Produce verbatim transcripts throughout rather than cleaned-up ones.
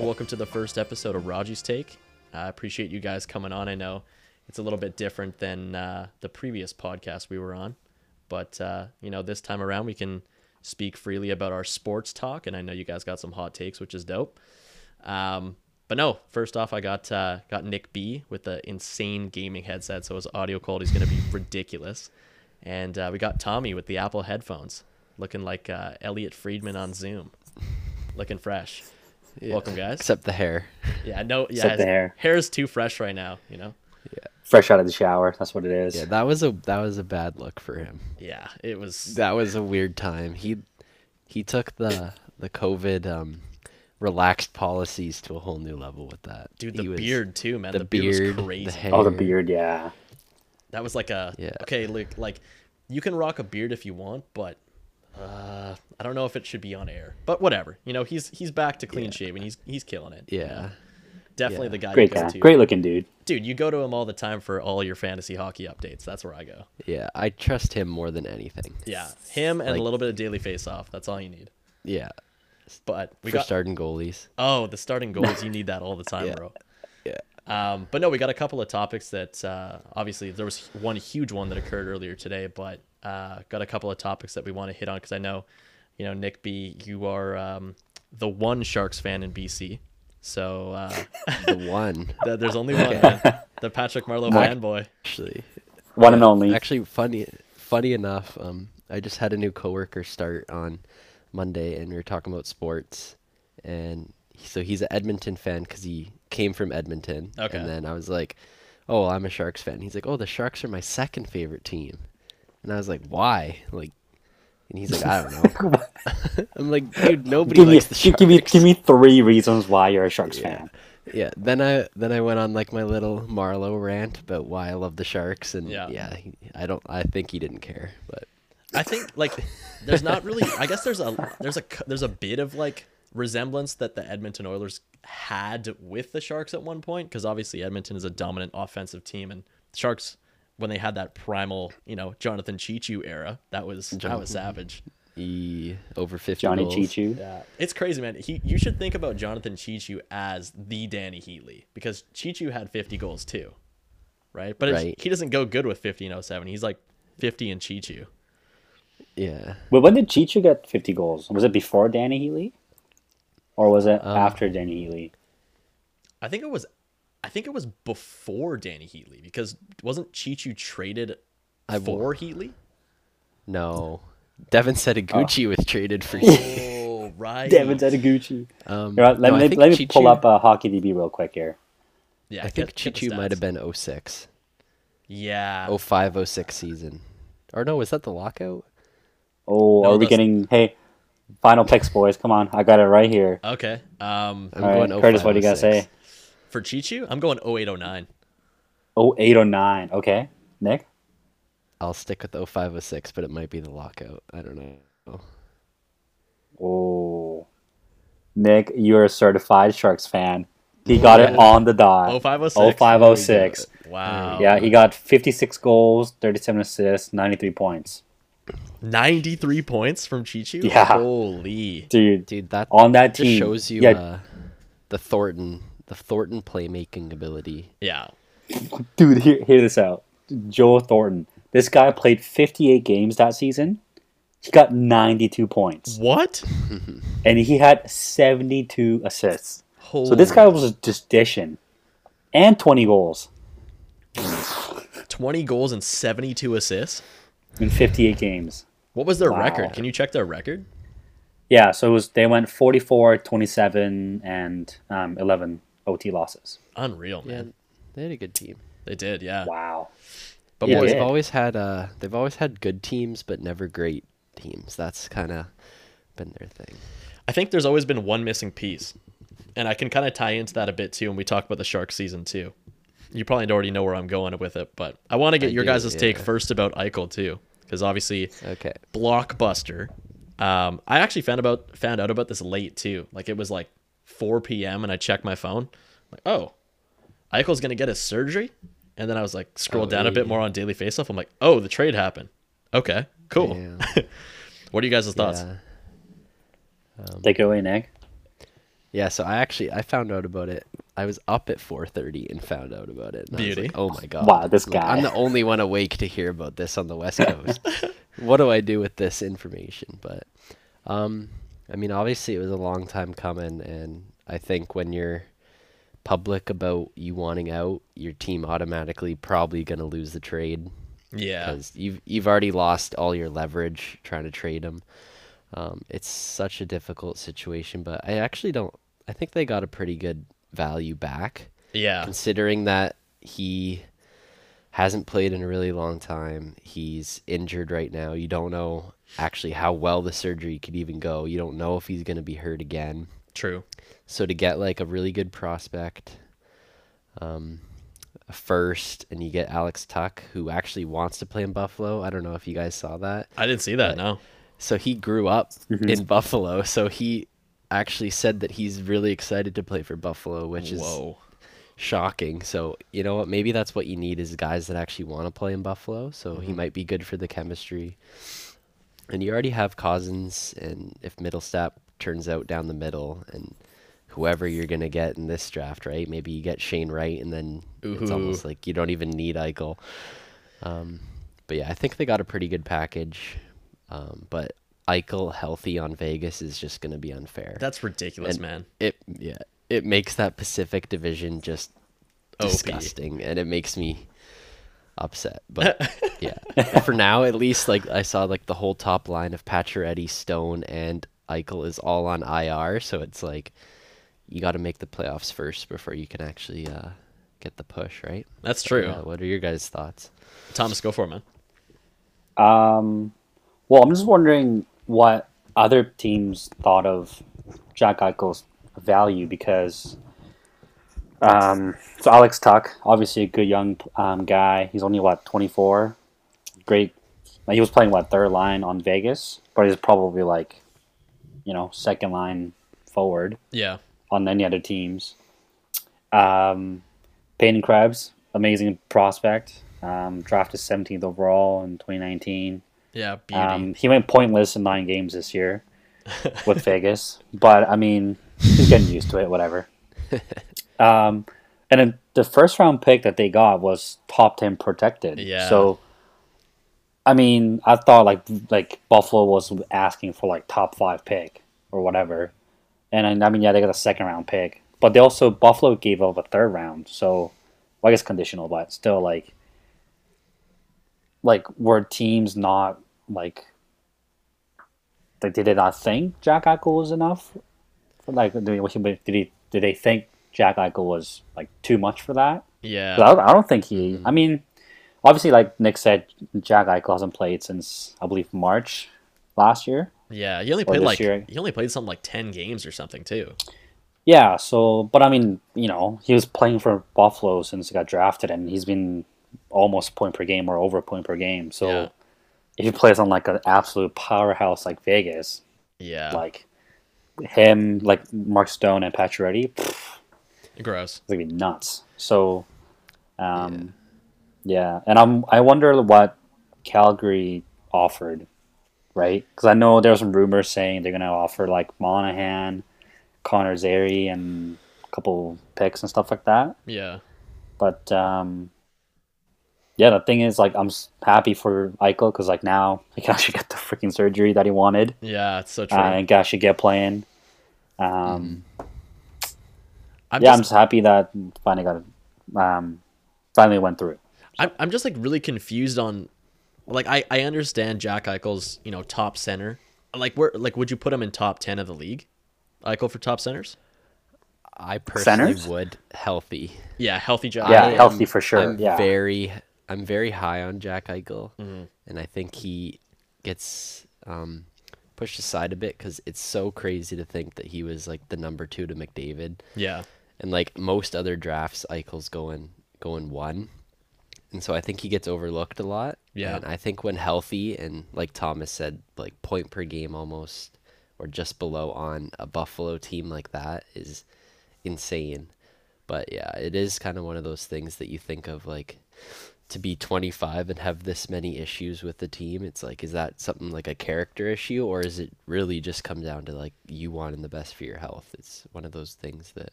Welcome to the first episode of Raji's Take. I uh, appreciate you guys coming on. I know it's a little bit different than uh, the previous podcast we were on, but uh, you know, this time around we can speak freely about our sports talk, and I know you guys got some hot takes, which is dope. Um, but no, first off, I got uh, got Nick B with the insane gaming headset, so his audio quality is going to be ridiculous. And uh, we got Tommy with the Apple headphones, looking like uh, Elliot Friedman on Zoom, looking fresh. Yeah. Welcome, guys. Except the hair. Yeah, no, yeah, except the hair. Hair is too fresh right now, you know. Yeah, fresh out of the shower. That's what it is. Yeah, that was a that was a bad look for him. Yeah, it was. That was a weird time. He he took the the COVID um, relaxed policies to a whole new level with that. Dude, the he beard was, too, man. The, the beard, beard was crazy. The hair. Oh, the beard, yeah. That was like a yeah. okay, like like you can rock a beard if you want, but uh, I don't know if it should be on air. But whatever, you know, he's he's back to clean yeah. shaving. He's he's killing it. Yeah, you know? Definitely yeah. the guy. Great guy, to. great looking dude. Dude, you go to him all the time for all your fantasy hockey updates. That's where I go. Yeah, I trust him more than anything. Yeah, him and like, a little bit of Daily Face-Off. That's all you need. Yeah, but we for got starting goalies. Oh, the starting goalies. You need that all the time, yeah. bro. Yeah. Um, but no, we got a couple of topics that uh, obviously there was one huge one that occurred earlier today, but uh, got a couple of topics that we want to hit on because I know, you know, Nick B, you are um, the one Sharks fan in B C. So uh, the one. The, there's only one. Yeah. Man. The Patrick Marleau fanboy. Actually, one and only. Actually, funny, funny enough, um, I just had a new coworker start on Monday, and we were talking about sports, and so he's an Edmonton fan because he came from Edmonton. Okay. And then I was like, oh, well, I'm a Sharks fan. He's like, oh, the Sharks are my second favorite team. And I was like, why? Like, and he's like, I don't know. I'm like, dude, nobody give likes me, the Sharks. Give me, give me three reasons why you're a Sharks yeah. fan. Yeah. Then I then I went on like my little Marleau rant about why I love the Sharks, and yeah, yeah he, I don't. I think he didn't care, but I think like there's not really. I guess there's a there's a there's a bit of like resemblance that the Edmonton Oilers had with the Sharks at one point, because obviously Edmonton is a dominant offensive team, and the Sharks, when they had that primal, you know, Jonathan Chichu era, that was Jonathan. that was savage. E over fifty Johnny goals. Chichu. Yeah. It's crazy, man. He you should think about Jonathan Chichu as the Danny Heatley, because Chichu had fifty goals too, right? But right. It, he doesn't go good with fifty in oh seven. He's like fifty in Chichu. Yeah. Well, when did Chichu get fifty goals? Was it before Danny Heatley? Or was it um, after Danny Heatley? I think it was, I think it was before Danny Heatley, because wasn't Chichu traded I for Heatley? No, Devin Setaguchi oh. was traded for. Oh right, Devin Setaguchi. Um, let, no, let, let me Chichu, pull up uh, HockeyDB real quick here. Yeah, I think get, Chichu get might have been oh six. Yeah. oh five oh six season, or no? Was that the lockout? Oh, no, are we getting hey? Final picks, boys. Come on. I got it right here. Okay. Um, I'm right. going Curtis, what do you got to say? For Chichu, I'm going oh eight oh nine. oh eight oh nine. Okay. Nick? I'll stick with oh five oh six, but it might be the lockout. I don't know. Oh. Nick, you're a certified Sharks fan. He got yeah. it on the dot. oh five oh six. oh five oh six. Wow. Yeah, he got fifty-six goals, thirty-seven assists, ninety-three points. ninety-three points from Chichu. Yeah, holy dude, dude, that on that just team shows you yeah. uh, the Thornton, the Thornton playmaking ability. Yeah, dude, hear, hear this out. Joel Thornton. This guy played fifty-eight games that season. He got ninety-two points. What? And he had seventy-two assists. Holy so this guy was just dishing, and twenty goals. twenty goals and seventy-two assists. In fifty-eight games. What was their wow. record? Can you check their record? Yeah, so it was they went forty-four, twenty-seven, and um, eleven O T losses. Unreal, man. Yeah, they had a good team. They did, yeah. Wow. But yeah, boys, they've always had uh, they've always had good teams, but never great teams. That's kind of been their thing. I think there's always been one missing piece, and I can kind of tie into that a bit too when we talk about the Sharks season too. You probably already know where I'm going with it, but I want to get I your do, guys' yeah. take first about Eichel too, because obviously, okay. blockbuster. Um, I actually found about found out about this late too. Like it was like four p.m. and I checked my phone. I'm like, oh, Eichel's gonna get his surgery, and then I was like, scroll oh, down yeah. a bit more on Daily Faceoff. I'm like, oh, the trade happened. Okay, cool. What are you guys' thoughts? Yeah. Um, take it away, Nick. Yeah, so I actually, I found out about it. I was up at four thirty and found out about it. And Beauty. I was like, oh my God. Wow, this guy. I'm the only one awake to hear about this on the West Coast. What do I do with this information? But, um, I mean, obviously it was a long time coming. And I think when you're public about you wanting out, your team automatically probably going to lose the trade. Yeah. Because you've, you've already lost all your leverage trying to trade him. Um, it's such a difficult situation, but I actually don't, I think they got a pretty good value back. Yeah. Considering that he hasn't played in a really long time. He's injured right now. You don't know actually how well the surgery could even go. You don't know if he's going to be hurt again. True. So to get like a really good prospect, um, a first, and you get Alex Tuck, who actually wants to play in Buffalo. I don't know if you guys saw that. I didn't see that, but, no. So he grew up mm-hmm. in Buffalo. So he actually said that he's really excited to play for Buffalo, which Whoa. is shocking. So, you know what? Maybe that's what you need is guys that actually want to play in Buffalo. So mm-hmm. he might be good for the chemistry. And you already have Cousins, and if Middlestap turns out down the middle, and whoever you're going to get in this draft, right? Maybe you get Shane Wright, and then Ooh-hoo. it's almost like you don't even need Eichel. Um, but yeah, I think they got a pretty good package. Um, but Eichel healthy on Vegas is just going to be unfair. That's ridiculous, and man. It yeah, it makes that Pacific Division just O P. Disgusting, and it makes me upset. But yeah, but for now at least, like I saw like the whole top line of Pacioretty, Stone, and Eichel is all on I R, so it's like you got to make the playoffs first before you can actually uh, get the push, right? That's so, true. Yeah, what are your guys' thoughts? Thomas, go for it, man. Um. Well, I'm just wondering what other teams thought of Jack Eichel's value because, um, so Alex Tuck, obviously a good young um, guy. He's only, what, twenty-four? Great. Like, he was playing, what, third line on Vegas, but he's probably like, you know, second line forward. Yeah. On any other teams. Um, Peyton Krebs, amazing prospect. Um, drafted seventeenth overall in twenty nineteen. Yeah, um, he went pointless in nine games this year with Vegas, but I mean, he's getting used to it. Whatever. Um, and then the first round pick that they got was top ten protected. Yeah. So, I mean, I thought like like Buffalo was asking for like top five pick or whatever, and I mean, yeah, they got a second round pick, but they also Buffalo gave up a third round. So, well, I guess conditional, but still like. Like, were teams not, like, like, did they not think Jack Eichel was enough? Like, did he, did they think Jack Eichel was, like, too much for that? Yeah. I, I don't think he, mm-hmm. I mean, obviously, like Nick said, Jack Eichel hasn't played since, I believe, March last year. Yeah, he only played, like, year. he only played something like ten games or something, too. Yeah, so, but I mean, you know, he was playing for Buffalo since he got drafted, and he's been almost point per game or over a point per game. So yeah. if he plays on like an absolute powerhouse like Vegas, yeah, like him, like Mark Stone and Pacioretty, gross, it's gonna be nuts. So, um, yeah. yeah, and I'm I wonder what Calgary offered, right? Because I know there were some rumors saying they're gonna offer like Monahan, Connor Zary, and a couple picks and stuff like that. Yeah, but um. Yeah, the thing is, like, I'm happy for Eichel because, like, now he can actually get the freaking surgery that he wanted. Yeah, it's so true. Uh, and guys should get playing. Um, mm. I'm yeah, just, I'm just happy that finally got it, um, finally went through. I'm I'm just like really confused on, like, I, I understand Jack Eichel's you know top center. Like, where like would you put him in top ten of the league? Eichel for top centers? I personally centers? would healthy. Yeah, healthy Jack. Yeah, I healthy am, for sure. I'm yeah, very. I'm very high on Jack Eichel, mm-hmm. and I think he gets um, pushed aside a bit because it's so crazy to think that he was like the number two to McDavid. Yeah, and like most other drafts, Eichel's going going one, and so I think he gets overlooked a lot. Yeah, and I think when healthy and like Thomas said, like point per game almost or just below on a Buffalo team like that is insane. But yeah, it is kind of one of those things that you think of like. to be twenty-five and have this many issues with the team. It's like, is that something like a character issue, or is it really just come down to like you wanting the best for your health? It's one of those things that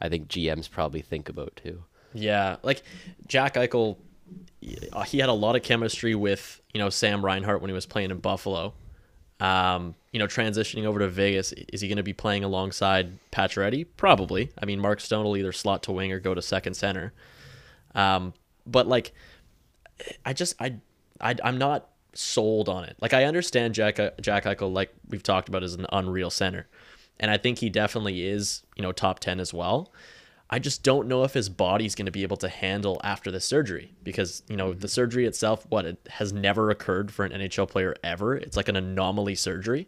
I think G Ms probably think about too. Yeah, like Jack Eichel, he had a lot of chemistry with, you know, Sam Reinhart when he was playing in Buffalo. Um, you know, transitioning over to Vegas, is he going to be playing alongside Pacioretty? Probably. I mean, Mark Stone will either slot to wing or go to second center. Um, but like, I just, I, I, I'm not sold on it. Like, I understand Jack, Jack Eichel, like we've talked about, is an unreal center. And I think he definitely is, you know, top ten as well. I just don't know if his body's going to be able to handle after the surgery, because, you know, mm-hmm. the surgery itself, what, it has never occurred for an N H L player ever. It's like an anomaly surgery.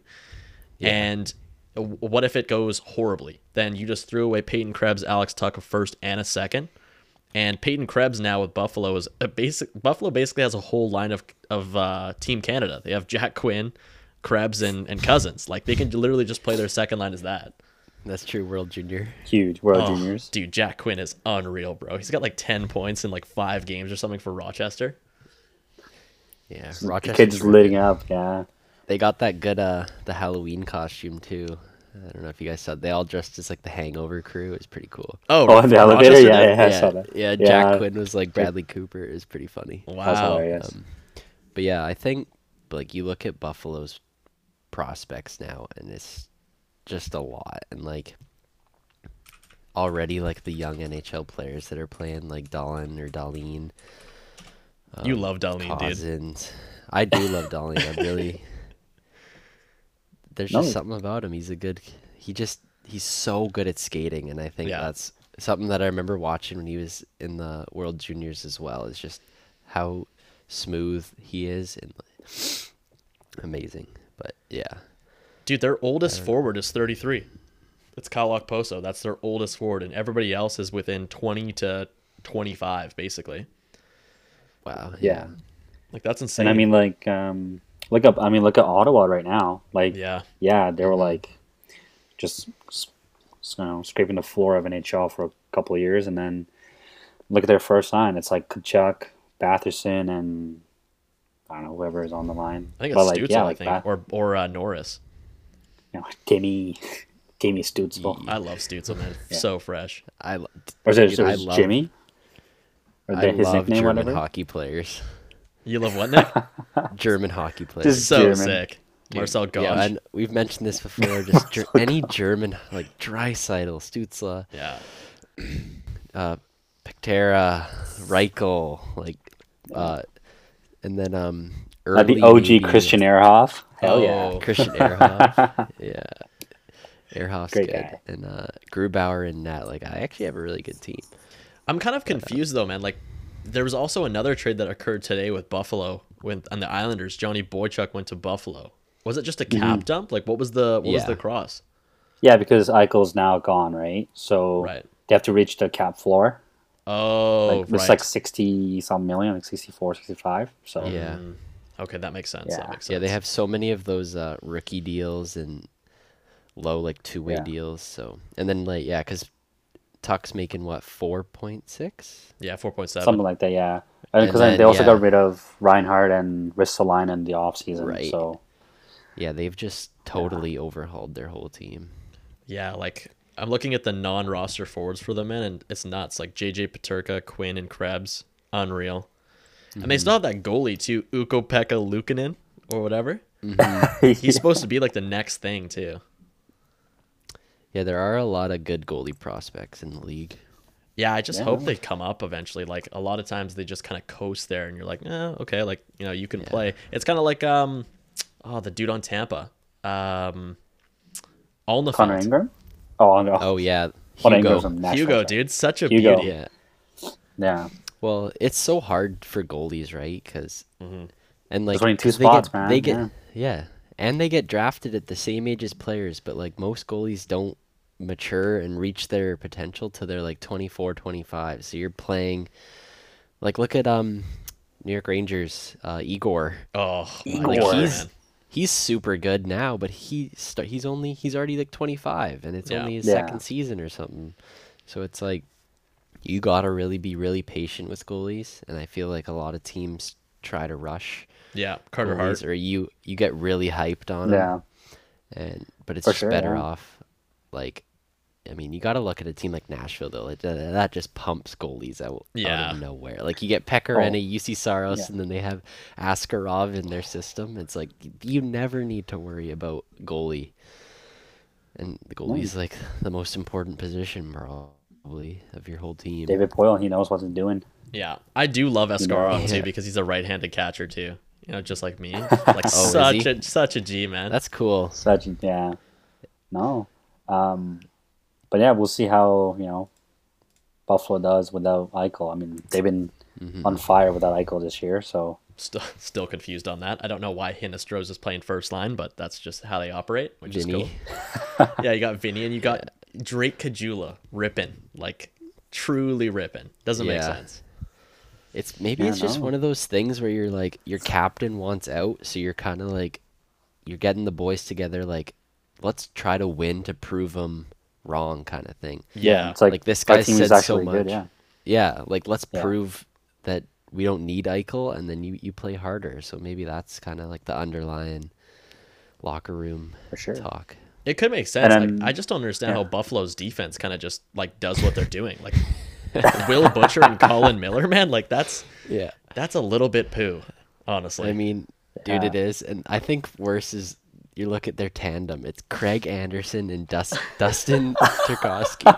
Yeah. And what if it goes horribly? Then you just threw away Peyton Krebs, Alex Tuck, a first and a second. And Peyton Krebs now with Buffalo is a basic, Buffalo basically has a whole line of, of uh, Team Canada. They have Jack Quinn, Krebs, and, and Cousins. Like, they can literally just play their second line as that. That's true. World Junior. Huge. World oh, Juniors. Dude, Jack Quinn is unreal, bro. He's got like ten points in like five games or something for Rochester. Yeah. Rochester. Kid's living up, yeah. They got that good, uh, the Halloween costume too. I don't know if you guys saw it. They all dressed as like the Hangover crew. It was pretty cool. Oh, oh the elevator? Yeah, yeah, yeah, I saw that. Yeah, yeah, Jack yeah. Quinn was like Bradley Cooper. It was pretty funny. Wow. Um, but yeah, I think like you look at Buffalo's prospects now and it's just a lot, and like already like the young N H L players that are playing like Dahlin or Dahlin. Um, you love Dahlin, Cousins. Dude. I do love Dahlin. I really. There's no. just something about him. He's a good. He just he's so good at skating, and I think yeah. that's something that I remember watching when he was in the World Juniors as well. Is just how smooth he is and like, amazing. But yeah. Dude, their oldest forward is thirty-three. That's Kyle Okposo. That's their oldest forward, and everybody else is within twenty to twenty-five, basically. Wow. Yeah. Like, that's insane. And I mean, like, um, look up. I mean, look at Ottawa right now. Like, yeah, yeah, they were like just, you know, scraping the floor of N H L for a couple of years, and then look at their first line. It's like Kachuk, Batherson, and I don't know whoever is on the line. I think it's Stutzla, like, yeah, like I think, Bath- or or uh, Norris. No, Jimmy, Jimmy Stutzla. I love Stutzla, man. Yeah. So fresh. I lo- or is it, so I love, Jimmy? Or I his love German whatever? Hockey players. You love what, Nick? German hockey players. So German. Sick. Dude, Marcel Gauch. Yeah, and we've mentioned this before. Just ger- any German, like Dreisaitl, Stutzla, yeah, uh, Patera, Reichel, like, uh, and then um. That'd be O G Christian Ehrhoff. Hell oh, yeah. Christian Ehrhoff. Yeah. Ehrhoff's Great good. Guy. And uh, Grubauer and Nat. Like, I actually have a really good team. I'm kind of confused, though, man. Like, there was also another trade that occurred today with Buffalo when, on the Islanders. Johnny Boychuk went to Buffalo. Was it just a cap mm-hmm. dump? Like, what was the what yeah. was the cross? Yeah, because Eichel's now gone, right? So right. they have to reach the cap floor. Oh, like, it's right. like sixty-some million, like sixty-four, sixty-five. So yeah. Mm-hmm. Okay, that makes sense. Yeah. That makes sense. Yeah, they have so many of those uh, rookie deals and low like two way yeah. deals. So and then like yeah, because Tuck's making what four point six? Yeah, four point seven, something like that. Yeah, because they yeah. also got rid of Reinhardt and Ristolainen in the offseason. Right. So yeah, they've just totally yeah. overhauled their whole team. Yeah, like I'm looking at the non-roster forwards for them, man, and it's nuts. Like J J Peterka, Quinn, and Krebs, unreal. And they still have that goalie too, Ukko-Pekka Luukkonen or whatever. Mm-hmm. He's yeah. supposed to be like the next thing too. Yeah, there are a lot of good goalie prospects in the league. Yeah, I just yeah. hope they come up eventually. Like a lot of times they just kind of coast there, and you're like, oh, okay, like you know you can yeah. play. It's kind of like um, oh the dude on Tampa, um, Alnefant. Connor Ingram. Oh, no. Oh yeah, Hugo. Hugo, dude, such a Hugo. Beauty. Yeah. yeah. Well, it's so hard for goalies, right? Because mm-hmm. and like two spots, they get, man. They get yeah. yeah, and they get drafted at the same age as players, but like most goalies don't mature and reach their potential till they're like twenty-four, twenty-five. So you're playing, like look at um, New York Rangers, uh, Igor. Oh, Igor. Like he's, he's super good now, but he st- he's only he's already like twenty-five, and it's yeah. only his yeah. second season or something. So it's like. you got to really be really patient with goalies, and I feel like a lot of teams try to rush. Yeah, Carter Hart. Or you, you get really hyped on yeah. them. And but it's For just sure, better yeah. off. Like, I mean, you got to look at a team like Nashville, though. Like, uh, that just pumps goalies out, yeah. out of nowhere. Like, you get Pecker oh. and a U C Saros, yeah. and then they have Askarov in their system. It's like, you never need to worry about goalie. And the goalie's, like, the most important position, probably, of your whole team. David Poile, he knows what he's doing. Yeah. I do love Askarov, yeah. too, because he's a right-handed catcher, too. You know, just like me. Like, oh, such a such a G, man. That's cool. Such a, yeah. No. Um... But yeah, we'll see how, you know, Buffalo does without Eichel. I mean, they've been mm-hmm. on fire without Eichel this year, so still, still confused on that. I don't know why Hinnistros is playing first line, but that's just how they operate, which Vinny. Is cool. Yeah, you got Vinny and you got yeah. Drake Caggiula ripping, like truly ripping. Doesn't yeah. make sense. It's maybe it's know. just one of those things where you're like your captain wants out, so you're kind of like you're getting the boys together, like let's try to win to prove them wrong kind of thing. Yeah, it's like, like this guy said so much. Good, yeah. yeah, like let's yeah. prove that we don't need Eichel, and then you, you play harder. So maybe that's kind of like the underlying locker room For sure. talk. It could make sense. Like, I just don't understand yeah. how Buffalo's defense kind of just like does what they're doing. Like Will Butcher and Colin Miller, man, like that's yeah, that's a little bit poo, honestly. I mean, dude, yeah. it is, and I think worse is. You look at their tandem. It's Craig Anderson and Dust, Dustin Turkowski.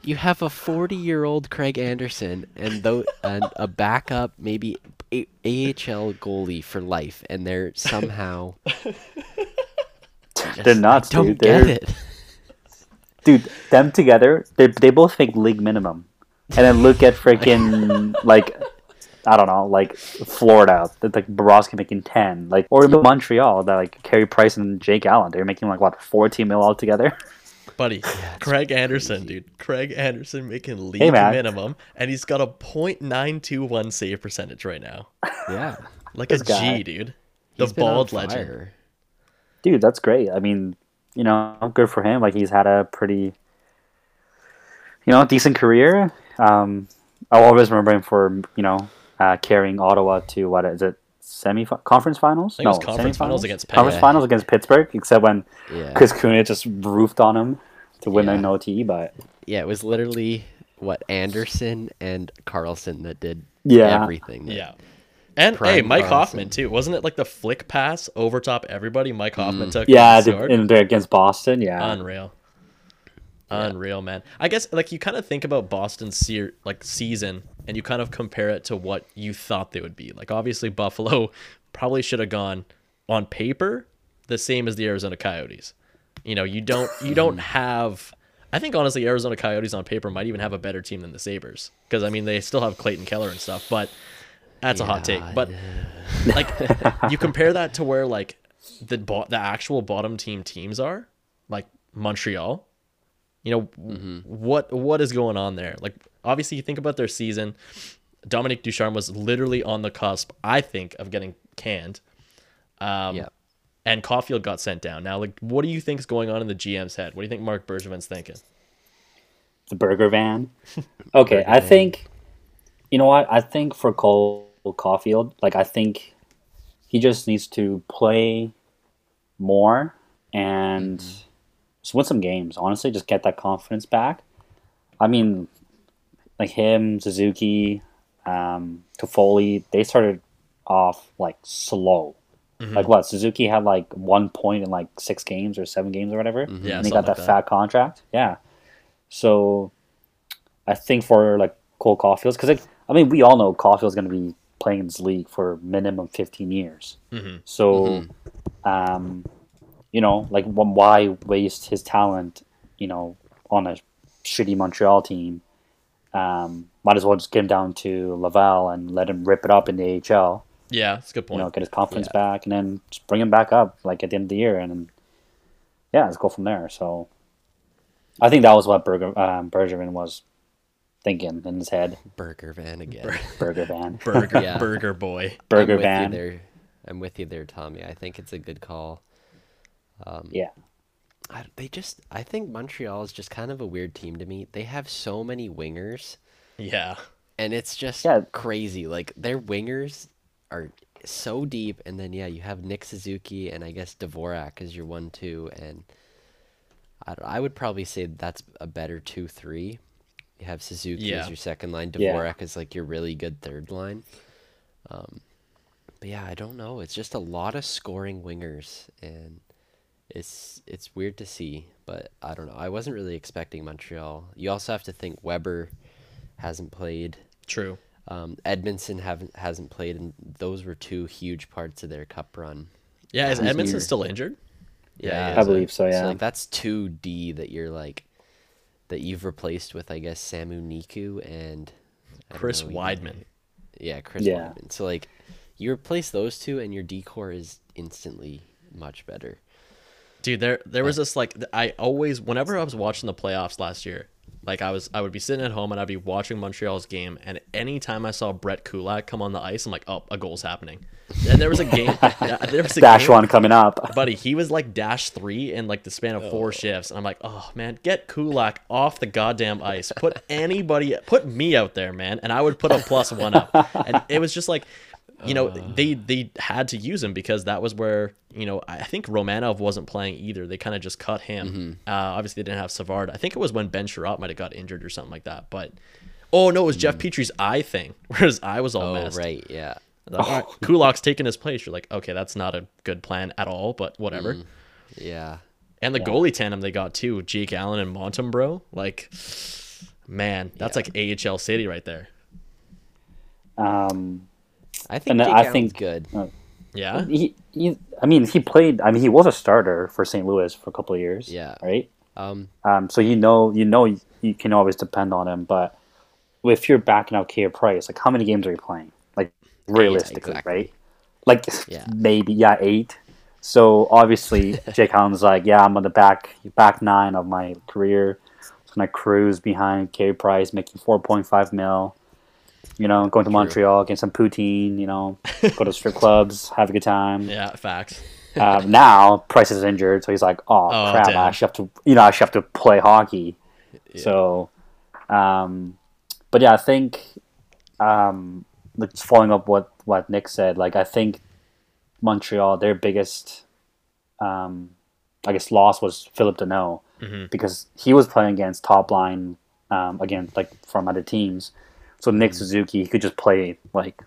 You have a forty-year-old Craig Anderson and, though, and a backup, maybe a- AHL goalie for life, and they're somehow... They're not, I dude. Don't they're... get it. Dude, them together, they they both make league minimum. And then look at freaking, like... I don't know, like Florida, that like Bobrovsky making ten, like or Montreal, that like Carey Price and Jake Allen, they're making like what fourteen mil all together. Buddy, yeah, Craig Anderson, crazy. dude, Craig Anderson making league hey, minimum, and he's got a point nine two one save percentage right now. Yeah, like this a guy. G, dude, the bald legend. Dude, that's great. I mean, you know, good for him. Like he's had a pretty, you know, decent career. Um, I'll always remember him for you know. Uh, carrying Ottawa to what is it? Semi conference finals? I think no, it was conference semifinals? finals against Penn. Conference finals against Pittsburgh. Except when yeah. Chris Kuna just roofed on him to win yeah. an O T E. But yeah, it was literally what Anderson and Carlson that did yeah. everything. That yeah, and hey, Mike Carlson. Hoffman too. Wasn't it like the flick pass over top everybody? Mike Hoffman mm. took. Yeah, the, in there against Boston. Yeah, unreal. Yeah. Unreal, man. I guess like you kind of think about Boston's se- like season and you kind of compare it to what you thought they would be. Like obviously Buffalo probably should have gone on paper the same as the Arizona Coyotes. You know, you don't you don't have I think honestly Arizona Coyotes on paper might even have a better team than the Sabres because I mean they still have Clayton Keller and stuff, but that's yeah, a hot take. But yeah. like you compare that to where like the bo- the actual bottom team teams are, like Montreal. You know, mm-hmm. what what is going on there? Like, obviously, you think about their season. Dominique Ducharme was literally on the cusp, I think, of getting canned. Um, yeah. And Caulfield got sent down. Now, like, what do you think is going on in the G M's head? What do you think Mark Bergevin's thinking? The burger van. Okay, burger I van. think, you know what? I think for Cole Caulfield, like, I think he just needs to play more and... Mm-hmm. Just win some games, honestly. Just get that confidence back. I mean, like him, Suzuki, um, Toffoli, they started off like slow. Mm-hmm. Like what? Suzuki had like one point in like six games or seven games or whatever. Mm-hmm. Yeah, and he got that, like that fat contract. Yeah. So I think for like Cole Caulfield, because like, I mean, we all know Caulfield's going to be playing in this league for minimum fifteen years. Mm-hmm. So, mm-hmm. um, you know, like why waste his talent, you know, on a shitty Montreal team? Um, might as well just get him down to Laval and let him rip it up in the A H L. Yeah, that's a good point. You know, get his confidence yeah. back and then just bring him back up like at the end of the year and then, yeah, let's go from there. So I think that was what Berger, um, Bergevin was thinking in his head. Burger van again. Burger van. Burger, yeah. Burger boy. Burger I'm van. There. I'm with you there, Tommy. I think it's a good call. Um, yeah, I, they just. I think Montreal is just kind of a weird team to me. They have so many wingers Yeah. And it's just yeah. crazy. Like, their wingers are so deep, and then, yeah, you have Nick Suzuki and I guess Dvorak is your one two, and I, don't, I would probably say that's a better two three. You have Suzuki yeah. as your second line. Dvorak yeah. is, like, your really good third line. Um, but, yeah, I don't know. It's just a lot of scoring wingers, and it's it's weird to see, but I don't know. I wasn't really expecting Montreal. You also have to think Weber hasn't played. True. Um, Edmondson haven't hasn't played, and those were two huge parts of their cup run. Yeah, is Edmondson still injured? Yeah, yeah I believe so. Yeah, so like that's two D that you're like that you've replaced with, I guess, Samu Niku and Chris know, Weidman. Yeah, Chris yeah. Weidman. So like you replace those two, and your D-core is instantly much better. Dude, there there was this like I always whenever I was watching the playoffs last year. Like I was, I would be sitting at home and I'd be watching Montreal's game, and anytime I saw Brett Kulak come on the ice, I'm like, oh, a goal's happening. And there was a game, there was a dash game, one coming up, buddy. He was like dash three in like the span of four oh. shifts, and I'm like, oh man, get Kulak off the goddamn ice. Put anybody, put me out there, man, and I would put a plus one up. And it was just like, you know, uh, they they had to use him because that was where, you know, I think Romanov wasn't playing either. They kind of just cut him. Mm-hmm. Uh, obviously, they didn't have Savard. I think it was when Ben Chirot might have got injured or something like that. But, oh, no, it was mm-hmm. Jeff Petry's eye thing, whereas I was all oh, messed. Oh, right, yeah. Like, oh. Right, Kulak's taking his place. You're like, okay, that's not a good plan at all, but whatever. Mm, yeah. And the yeah. goalie tandem they got, too, Jake Allen and Montembeault. Like, man, that's yeah. like A H L City right there. Um... I think Jake I think good. Uh, yeah. He, he, I mean, he played. I mean, he was a starter for Saint Louis for a couple of years. Yeah. Right. Um. Um. So you know, you know, you, you can always depend on him. But if you're backing out Carey Price, like how many games are you playing? Like realistically, yeah, exactly. right? Like yeah. maybe yeah eight. So obviously, Jake Allen's like, yeah, I'm on the back back nine of my career. It's gonna cruise behind Carey Price, making four point five mil. You know, going to True. Montreal, getting some poutine, you know, go to strip clubs, have a good time. Yeah, facts. um, now, Price is injured, so he's like, oh, oh crap, damn. I actually have to, you know, I actually have to play hockey. Yeah. So, um, but yeah, I think, um, like, following up what, what Nick said, like, I think Montreal, their biggest, um, I guess, loss was Philip Deneau mm-hmm. because he was playing against top line, um, again, like, from other teams. So Nick Suzuki, he could just play, like,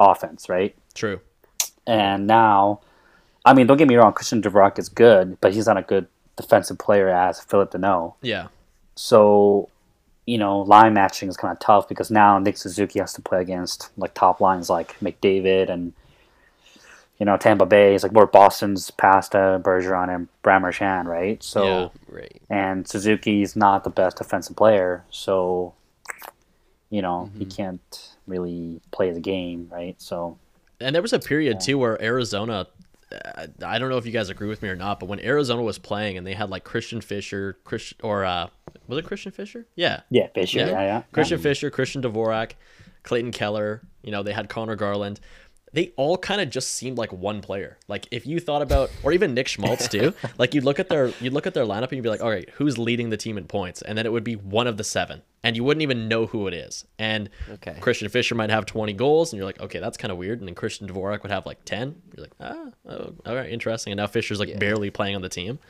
offense, right? True. And now, I mean, don't get me wrong, Christian Dvorak is good, but he's not a good defensive player as Philip Deneau. Yeah. So, you know, line matching is kind of tough because now Nick Suzuki has to play against, like, top lines like McDavid and, you know, Tampa Bay. It's like more Boston's Pasta, Bergeron, and Brad Marchand, right? So, yeah, right. And Suzuki's not the best defensive player, so... You know, mm-hmm. he can't really play the game, right? So, and there was a period, yeah. too, where Arizona, I don't know if you guys agree with me or not, but when Arizona was playing and they had, like, Christian Fischer, Chris, or uh, was it Christian Fischer? Yeah. Yeah, Fischer, yeah, yeah. yeah. Christian yeah. Fischer, Christian Dvorak, Clayton Keller, you know, they had Connor Garland. They all kind of just seemed like one player. Like, if you thought about, or even Nick Schmaltz, too, like, you'd look at their you'd look at their lineup and you'd be like, all right, who's leading the team in points? And then it would be one of the seven. And you wouldn't even know who it is. And okay. Christian Fischer might have twenty goals, and you're like, okay, that's kind of weird. And then Christian Dvorak would have like ten. You're like, ah, oh, all right, interesting. And now Fischer's like yeah. barely playing on the team.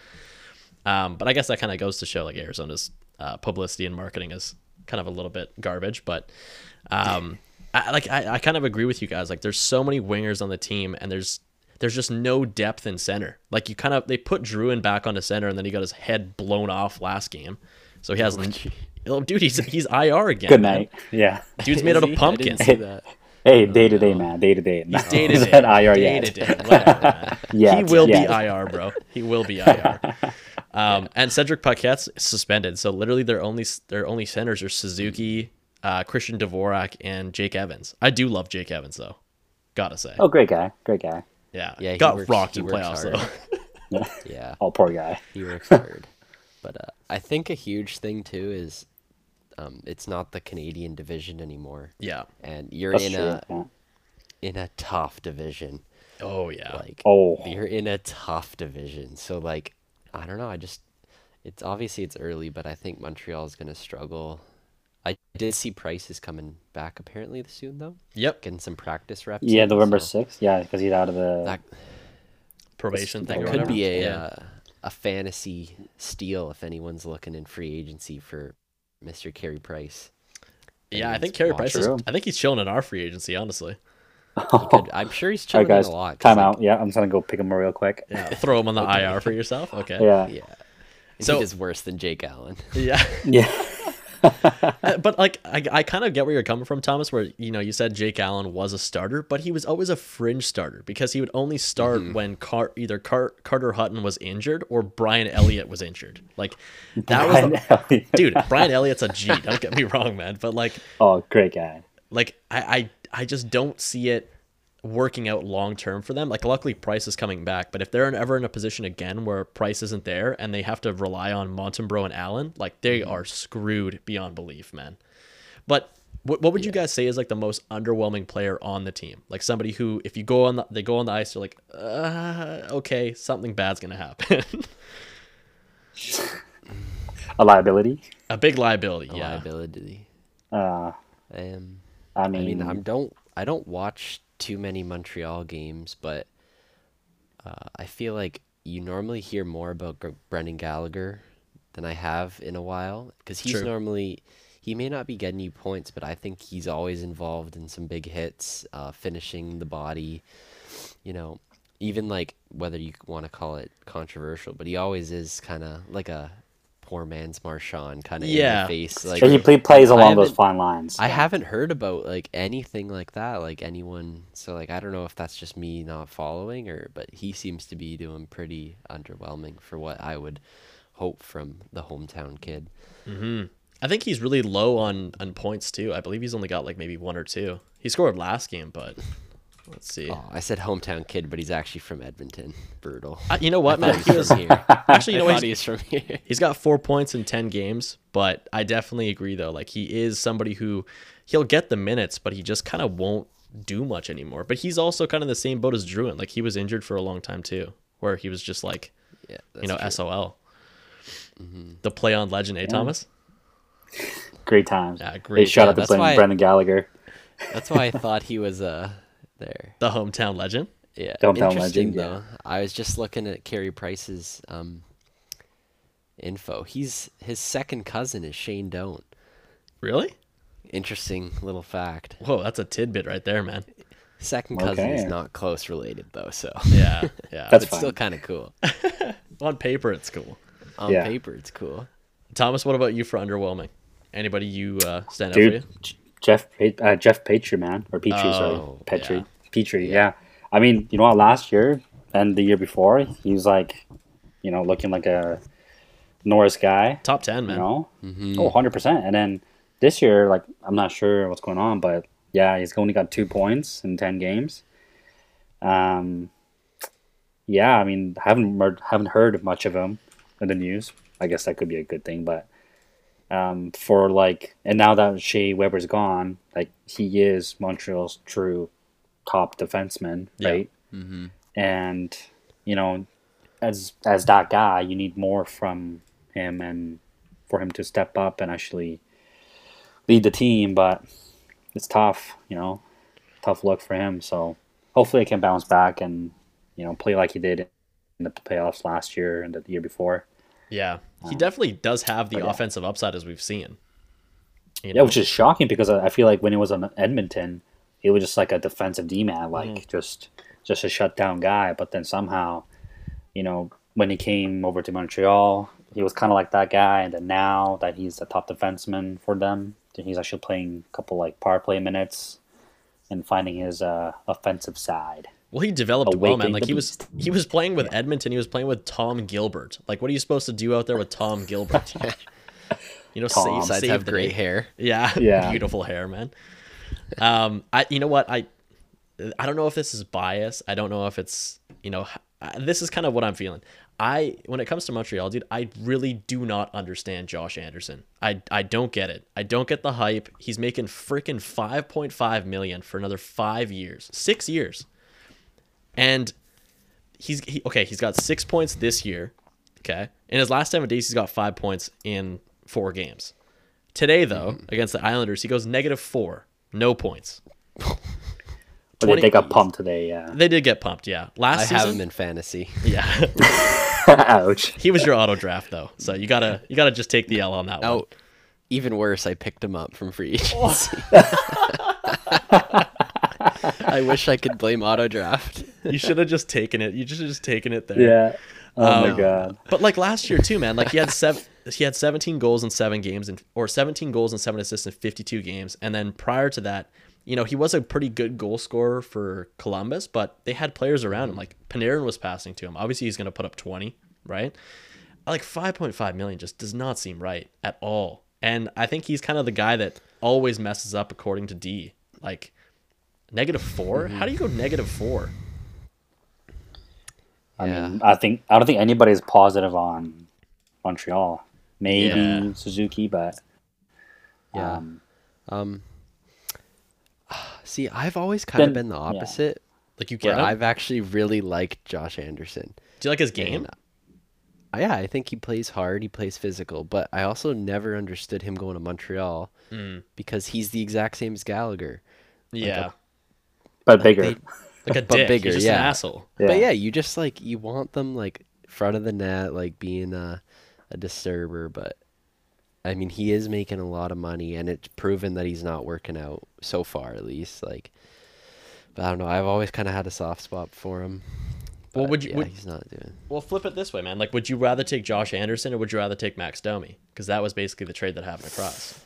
Um, but I guess that kind of goes to show like Arizona's uh, publicity and marketing is kind of a little bit garbage. But um, I, like I, I kind of agree with you guys. Like there's so many wingers on the team, and there's there's just no depth in center. Like you kind of they put Druin back onto center, and then he got his head blown off last game, so he has. Dude, he's he's I R again. Good night. Man. Yeah, dude's made out of pumpkins. Hey, day to day, man. Day to day. He's day to day. I R, yeah. Day to day. Yeah, he will yes. be I R, bro. He will be I R. Um, and Cedric Paquette's suspended, so literally their only their only centers are Suzuki, uh, Christian Dvorak, and Jake Evans. I do love Jake Evans though. Gotta say. Oh, great guy. Great guy. Yeah. Yeah. He got works, rocked he in playoffs hard. Though. Yeah. yeah. Oh, poor guy. He works hard. But uh, I think a huge thing too is. Um, it's not the Canadian division anymore. Yeah, and you're That's in true. a yeah. in a tough division. Oh yeah, like oh. you're in a tough division. So like, I don't know. I just it's obviously it's early, but I think Montreal is gonna struggle. I did see Price is coming back apparently soon, though. Yep. Getting some practice reps. Yeah, in, November sixth. So. Yeah, because he's out of the that, probation thing. That or could whatever. be a yeah. uh, a fantasy steal if anyone's looking in free agency for Mister Carey Price. And yeah, I think Carey Price is, I think he's chilling in our free agency, honestly. Oh. Could, I'm sure he's chilling right, guys, in a lot. Time like, out. Yeah, I'm just going to go pick him real quick. Yeah, throw him on the okay. I R for yourself. Okay. Yeah. Yeah. So, he is worse than Jake Allen. Yeah. Yeah. But like I, I kind of get where you're coming from, Thomas, where you know you said Jake Allen was a starter, but he was always a fringe starter because he would only start mm-hmm. when Car- either Car- Carter Hutton was injured or Brian Elliott was injured. Like that Brian was the, dude, Brian Elliott's a G, don't get me wrong, man. But like oh great guy. Like I I, I just don't see it working out long term for them. Like luckily Price is coming back, but if they're ever in a position again where Price isn't there and they have to rely on Montembeault and Allen, like they are screwed beyond belief, man. But what, what would yeah. you guys say is like the most underwhelming player on the team? Like somebody who if you go on the, they go on the ice, they're like uh, okay, something bad's gonna happen. a liability a big liability a yeah liability uh um I mean I mean I don't I don't watch too many Montreal games, but uh, I feel like you normally hear more about G- Brendan Gallagher than I have in a while because he's True. normally, he may not be getting you points, but I think he's always involved in some big hits, uh, finishing the body, you know, even like whether you want to call it controversial, but he always is kind of like a poor man's Marchand kind of yeah. in the face. Like, sure, he plays along those fine lines. I yeah. haven't heard about like anything like that, like anyone. So like, I don't know if that's just me not following or, but he seems to be doing pretty underwhelming for what I would hope from the hometown kid. Mm-hmm. I think he's really low on, on points too. I believe he's only got like maybe one or two. He scored last game, but let's see. Oh, I said hometown kid, but he's actually from Edmonton. Brutal. Uh, you know what, man? He was here. Actually, you know what? He's from here. He's got four points in ten games, but I definitely agree, though. Like, he is somebody who he'll get the minutes, but he just kind of won't do much anymore. But he's also kind of the same boat as Druin. Like, he was injured for a long time, too, where he was just like, yeah, you know, true. S O L. Mm-hmm. The play on legend, eh, yeah. Thomas? Great times. Yeah, great. They shot yeah, up and playing Brendan Gallagher. That's why I thought he was a. Uh, There, the hometown legend. Yeah, hometown legend. Though, yeah. I was just looking at Carey Price's um, info. He's his second cousin is Shane Doan. Really? Interesting little fact. Whoa, that's a tidbit right there, man. Second cousin okay. is not close related though, so yeah, yeah, that's it's still kind of cool. On paper, it's cool. On yeah. paper, it's cool. Thomas, what about you for underwhelming? Anybody you uh, stand Dude. out for you? Jeff uh, Jeff Petry, man, or Petry, oh, sorry, Petry, yeah. Petry, yeah. yeah. I mean, you know, last year and the year before, he was like, you know, looking like a Norris guy, top ten, man. You know? Mm-hmm. Oh, one hundred percent. And then this year, like, I'm not sure what's going on, but yeah, he's only got two points in ten games. Um, yeah, I mean, haven't haven't heard much of him in the news. I guess that could be a good thing, but. Um, for like, and now that Shea Weber's gone, like he is Montreal's true top defenseman, yeah. right? Mm-hmm. And you know, as as that guy, you need more from him, and for him to step up and actually lead the team. But it's tough, you know, tough luck for him. So hopefully, he can bounce back and you know play like he did in the playoffs last year and the year before. Yeah, he um, definitely does have the offensive yeah. upside as we've seen. You know? Yeah, which is shocking because I feel like when he was on Edmonton, he was just like a defensive D-man, like mm. just just a shutdown guy. But then somehow, you know, when he came over to Montreal, he was kind of like that guy. And then now that he's the top defenseman for them, he's actually playing a couple like power play minutes and finding his uh, offensive side. Well, he developed well, man. Like he was, he was playing with Edmonton. He was playing with Tom Gilbert. Like, what are you supposed to do out there with Tom Gilbert? You know, Tom, save, save have the great day. hair. Yeah, yeah, beautiful hair, man. Um, I, you know what, I, I don't know if this is bias. I don't know if it's, you know, I, this is kind of what I'm feeling. I, when it comes to Montreal, dude, I really do not understand Josh Anderson. I, I don't get it. I don't get the hype. He's making freaking five point five million dollars for another five years, six years. And he's he, okay. He's got six points this year. Okay, in his last seven days, he's got five points in four games. Today, though, mm-hmm. against the Islanders, he goes negative four. No points. But they, they got pumped today, yeah. They did get pumped, yeah. Last I season, have him in fantasy. Yeah. Ouch. He was your auto draft, though, so you gotta you gotta just take the L on that oh, one. Even worse, I picked him up from free agency. Oh. I wish I could blame auto draft. You should have just taken it. You should have just taken it there. Yeah. Oh um, my god. But like last year too, man. Like he had seven. He had seventeen goals in seven games, and or seventeen goals and seven assists in fifty-two games. And then prior to that, you know, he was a pretty good goal scorer for Columbus, but they had players around him. Like Panarin was passing to him. Obviously, he's going to put up twenty, right? Like five point five million just does not seem right at all. And I think he's kind of the guy that always messes up, according to D. Like negative four. Mm-hmm. How do you go negative four? I yeah. mean, I think I don't think anybody is positive on Montreal. Maybe yeah. Suzuki, but yeah. Um, um, see, I've always kind then, of been the opposite. Yeah. Like you get, I've actually really liked Josh Anderson. Do you like his game? And, yeah, I think he plays hard. He plays physical, but I also never understood him going to Montreal mm. because he's the exact same as Gallagher. Yeah, like a, but bigger. Like they, Like a but dick. Bigger, just yeah. an asshole. Yeah. But yeah, you just like you want them like front of the net, like being a, a disturber. But I mean, he is making a lot of money, and it's proven that he's not working out so far, at least. Like, but I don't know. I've always kind of had a soft spot for him. But, well, would you? Yeah, would, he's not doing. Well, flip it this way, man. Like, would you rather take Josh Anderson or would you rather take Max Domi? Because that was basically the trade that happened across.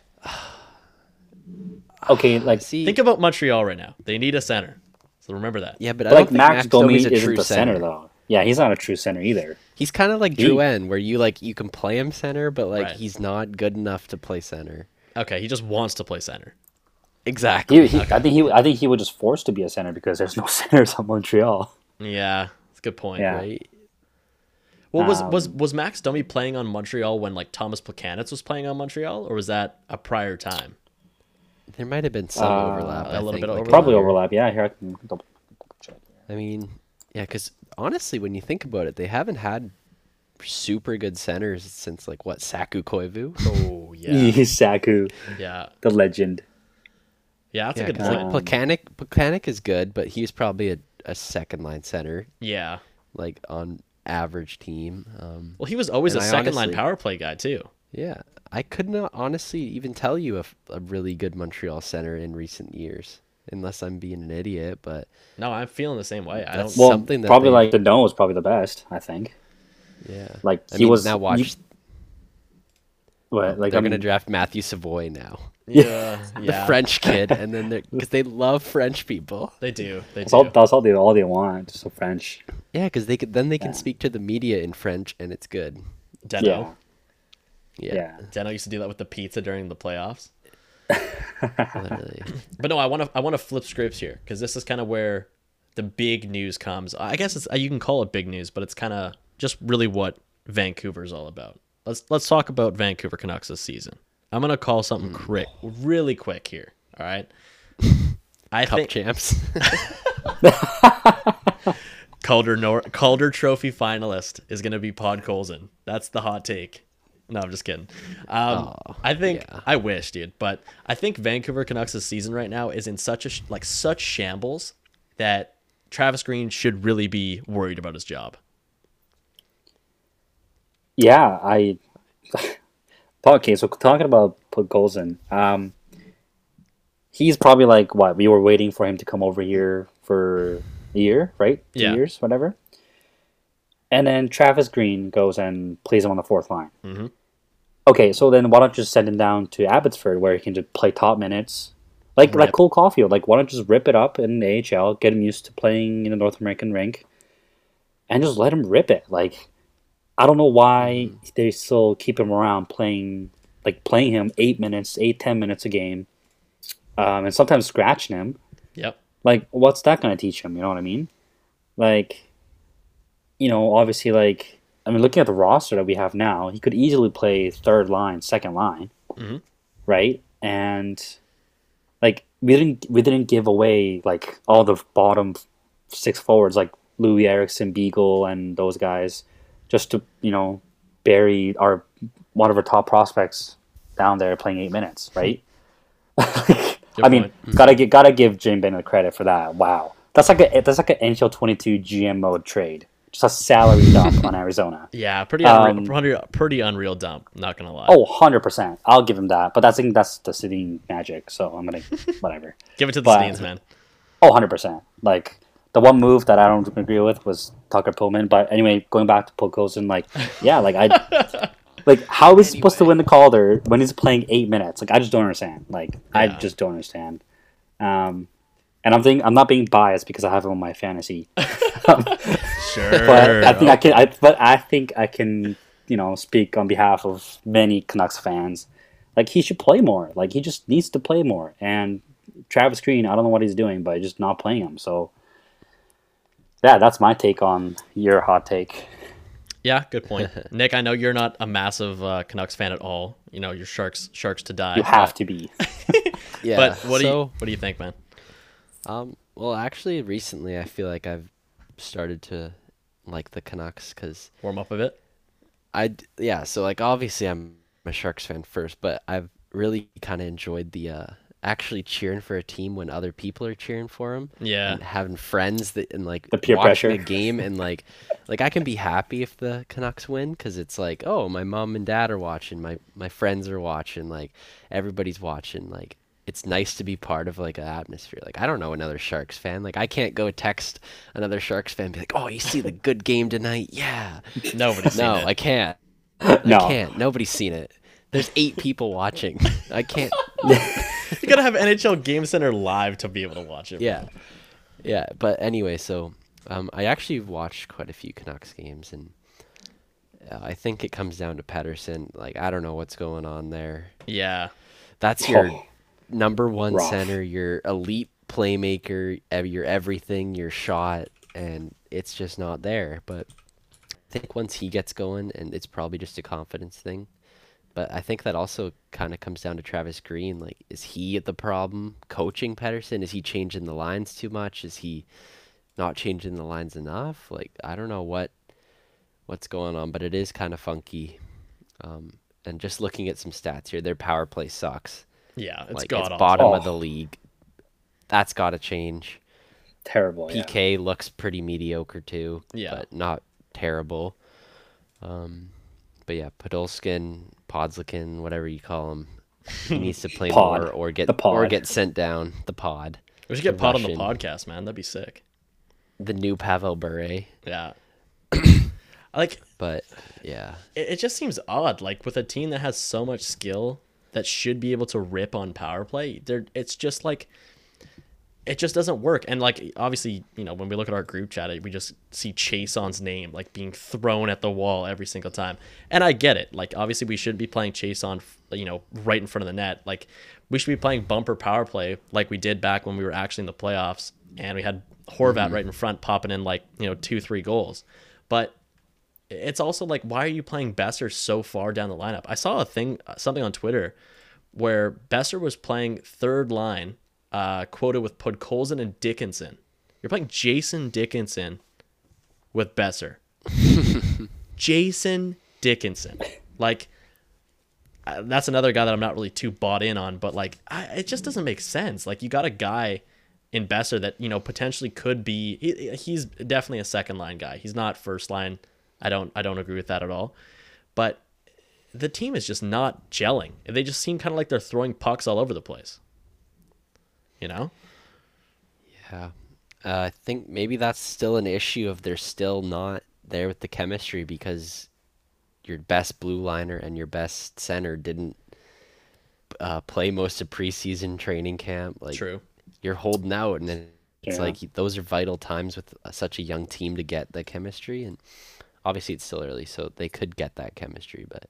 Okay, like see, think about Montreal right now. They need a center. So remember that. Yeah, but, but I like don't Max, Max Domi is a true the center. center though. Yeah, he's not a true center either. He's kind of like he... Drouin, where you like you can play him center, but like right. he's not good enough to play center. Okay, he just wants to play center. Exactly. He, he, okay. I think he. I think he was just forced to be a center because there's no centers on Montreal. Yeah, that's a good point. Yeah. Right. Well, was um, was was Max Domi playing on Montreal when like Thomas Placanitz was playing on Montreal, or was that a prior time? There might have been some uh, overlap. A I little think. bit of like, overlap. Probably overlap, yeah. Here I can double check. I mean, yeah, because honestly, when you think about it, they haven't had super good centers since, like, what, Saku Koivu? Oh, yeah. Saku. Yeah. The legend. Yeah, that's yeah, a good point. Like, Plekanec, Plekanec is good, but he's probably a, a second-line center. Yeah. Like, on average team. Um, well, he was always a second-line power play guy, too. Yeah. I could not honestly even tell you a, a really good Montreal center in recent years, unless I'm being an idiot. But no, I'm feeling the same way. I don't. Well, something that probably they, like the Dome was probably the best. I think. Yeah. Like I he mean, was now watched. You... What? Like they're I mean... gonna draft Matthew Savoie now. Yeah. the yeah. French kid, and then they're because they love French people. They do. They that's do. All, that's all they all they want. Just so French. Yeah, because they could then they can yeah. speak to the media in French, and it's good. Deno. Yeah. Yeah. yeah, Deno used to do that with the pizza during the playoffs. Literally. But no, I want to I want to flip scripts here because this is kind of where the big news comes. I guess it's you can call it big news, but it's kind of just really what Vancouver is all about. Let's let's talk about Vancouver Canucks this season. I'm gonna call something mm. quick, really quick here. All right, I Cup think champs, Calder Nor- Calder Trophy finalist is gonna be Podkolzin. That's the hot take. No, I'm just kidding. Um, oh, I think yeah. I wish, dude. But I think Vancouver Canucks' season right now is in such a sh- like such shambles that Travis Green should really be worried about his job. Yeah, I. Okay, so talking about Podkolzin, um, he's probably like what we were waiting for him to come over here for a year, right? Two yeah. years, whatever. And then Travis Green goes and plays him on the fourth line. Mm-hmm. Okay, so then why don't you just send him down to Abbotsford where he can just play top minutes? Like rip. like Cole Caulfield. Like, why don't you just rip it up in A H L, get him used to playing in the North American rink, and just let him rip it. Like, I don't know why they still keep him around playing, like playing him eight minutes, eight, ten minutes a game, um, and sometimes scratching him. Yep. Like, what's that going to teach him? You know what I mean? Like... You know, obviously, like, I mean, looking at the roster that we have now, he could easily play third line, second line, mm-hmm. right? And, like, we didn't we didn't give away, like, all the bottom six forwards, like Louis Eriksson, Beagle, and those guys, just to, you know, bury our one of our top prospects down there playing eight minutes, right? like, I mean, mm-hmm. gotta get gotta give Jim Benning credit for that. Wow, that's like a that's like an N H L twenty-two G M mode trade, just a salary dump on Arizona. Yeah, pretty unreal, um, pretty, pretty unreal dump. Not gonna lie. Oh, one hundred percent. I'll give him that. But that's I think that's the Sedin magic. So I'm gonna whatever. Give it to the Sedins, man. Oh, one hundred percent. Like. The one move that I don't agree with was Tucker Pullman. But anyway, going back to Podkolzin, like, yeah, like, I, like, how is he anyway. supposed to win the Calder when he's playing eight minutes? Like, I just don't understand. Like, yeah. I just don't understand. Um, and I'm thinking, I'm not being biased because I have him on my fantasy. um, sure. But I think I can, I, but I think I can, you know, speak on behalf of many Canucks fans. Like, he should play more. Like, he just needs to play more. And Travis Green, I don't know what he's doing, but just not playing him. So, yeah, that's my take on your hot take. Yeah, good point. Nick, I know you're not a massive uh, Canucks fan at all. You know, you're Sharks Sharks to die. You have but... to be. yeah. But what so, do you what do you think, man? Um, well, actually, recently I feel like I've started to like the Canucks because warm up a bit. I yeah, so like obviously I'm a Sharks fan first, but I've really kind of enjoyed the uh, actually cheering for a team when other people are cheering for them. Yeah. And having friends that and like the peer watching pressure. A game and like, like I can be happy if the Canucks win. Cause it's like, oh, my mom and dad are watching. My, my friends are watching. Like everybody's watching. Like it's nice to be part of like an atmosphere. Like, I don't know another Sharks fan. Like I can't go text another Sharks fan and be like, oh, you see the good game tonight. Yeah. Nobody's seen no, it. I can't. I no. can't. Nobody's seen it. There's eight people watching. I can't. You gotta have N H L Game Center live to be able to watch it. Bro. Yeah, yeah. But anyway, so um, I actually watched quite a few Canucks games, and uh, I think it comes down to Pettersson. Like I don't know what's going on there. Yeah, that's your oh, number one rough. center, your elite playmaker, your everything, your shot, and it's just not there. But I think once he gets going, and it's probably just a confidence thing. But I think that also kind of comes down to Travis Green. Like, is he the problem coaching Pettersson? Is he changing the lines too much? Is he not changing the lines enough? Like, I don't know what what's going on, but it is kind of funky. Um, and just looking at some stats here, their power play sucks. Yeah, it's like, god it's bottom oh. of the league. That's got to change. Terrible. P K yeah. looks pretty mediocre too. Yeah, but not terrible. Um, but yeah, Podolskin. Podkolzin, whatever you call him, he needs to play more or get or get sent down. The pod. We should get Pod on the podcast, man. That'd be sick. The new Pavel Bure. Yeah. like, but yeah, it, it just seems odd. Like with a team that has so much skill that should be able to rip on power play, there it's just like it just doesn't work. And like obviously, you know, when we look at our group chat, we just see Chason's name like being thrown at the wall every single time. And I get it. Like obviously we should be playing Chason, you know, right in front of the net. Like we should be playing bumper power play like we did back when we were actually in the playoffs and we had Horvat mm-hmm. right in front popping in like, you know, two, three goals. But it's also like, why are you playing Boeser so far down the lineup? I saw a thing, something on Twitter where Boeser was playing third line Uh, quoted with Podkolzin and Dickinson. You're playing Jason Dickinson with Boeser. Jason Dickinson. Like, uh, that's another guy that I'm not really too bought in on, but, like, I, it just doesn't make sense. Like, you got a guy in Boeser that, you know, potentially could be... He, he's definitely a second-line guy. He's not first-line. I don't, I don't agree with that at all. But the team is just not gelling. They just seem kind of like they're throwing pucks all over the place. You know? Yeah. Uh, I think maybe that's still an issue of they're still not there with the chemistry because your best blue liner and your best center didn't uh, play most of preseason training camp. Like, True. You're holding out, and then it's yeah. like those are vital times with such a young team to get the chemistry. And obviously it's still early, so they could get that chemistry. But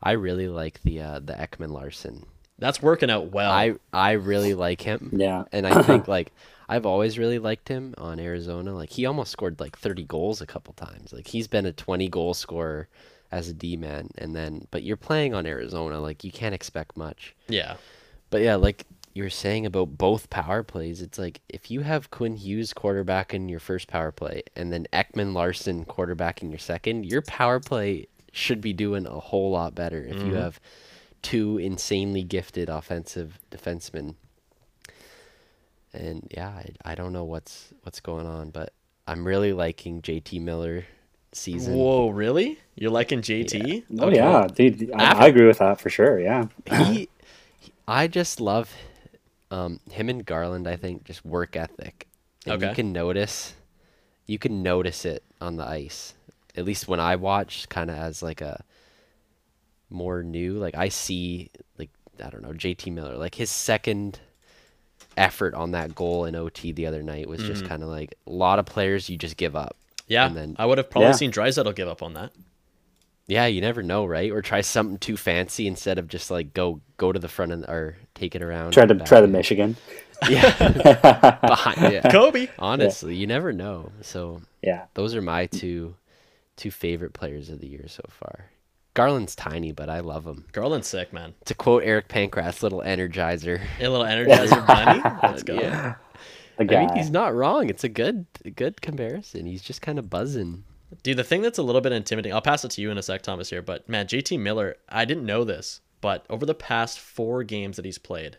I really like the uh, the Ekman-Larsson. That's working out well. I, I really like him. Yeah. And I think, like, I've always really liked him on Arizona. Like, he almost scored, like, thirty goals a couple times. Like, he's been a twenty-goal scorer as a D-man. And then, but you're playing on Arizona. Like, you can't expect much. Yeah. But, yeah, like you were saying about both power plays, it's like if you have Quinn Hughes quarterbacking your first power play and then Ekman-Larsson quarterbacking your second, your power play should be doing a whole lot better if mm-hmm. you have two insanely gifted offensive defensemen. And yeah, I, I don't know what's what's going on, but I'm really liking J T Miller season. Whoa, really? You're liking J T? Yeah. Oh okay. Yeah, dude, I, After, I agree with that for sure. Yeah, he, he, I just love um, him and Garland. I think just work ethic. And okay. You can notice, you can notice it on the ice. At least when I watch, kind of as like a more new, like I see, like I don't know, J T Miller, like his second effort on that goal in O T the other night was mm-hmm. just kind of like a lot of players you just give up. Yeah, and then, I would have probably yeah. seen Draisaitl give up on that. Yeah, you never know, right? Or try something too fancy instead of just like go go to the front and or take it around. Try to try the Michigan. Yeah, behind yeah. Kobe. Honestly, yeah. You never know. So yeah, those are my two two favorite players of the year so far. Garland's tiny, but I love him. Garland's sick, man. To quote Eric Pankratz, little energizer. A little energizer bunny? Let's go. Yeah. I mean, he's not wrong. It's a good a good comparison. He's just kind of buzzing. Dude, the thing that's a little bit intimidating, I'll pass it to you in a sec, Thomas, here, but man, J T Miller, I didn't know this, but over the past four games that he's played,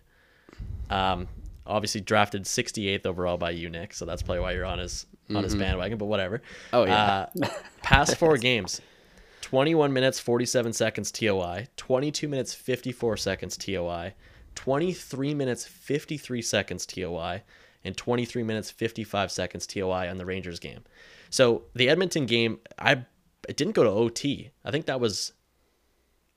um, obviously drafted sixty-eighth overall by you, Nick, so that's probably why you're on his, on mm-hmm. his bandwagon, but whatever. Oh, yeah. Uh, past four games. twenty-one minutes, forty-seven seconds T O I, twenty-two minutes, fifty-four seconds T O I, twenty-three minutes, fifty-three seconds T O I, and twenty-three minutes, fifty-five seconds T O I on the Rangers game. So the Edmonton game, I it didn't go to O T. I think that was,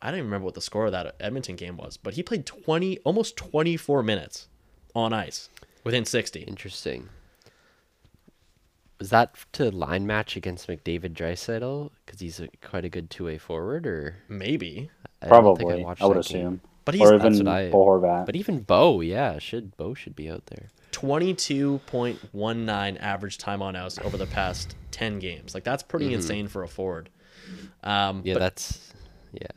I don't even remember what the score of that Edmonton game was, but he played twenty, almost twenty-four minutes on ice within sixty. Interesting. Was that to line match against McDavid Draisaitl because he's a, quite a good two-way forward, or maybe I probably I, I would assume. Game. But he's or even I, Bo Horvat. But even Bo, yeah, should Bo should be out there. Twenty-two point one nine average time on ice over the past ten games. Like that's pretty mm-hmm. insane for a forward. Um, yeah, but, that's yeah.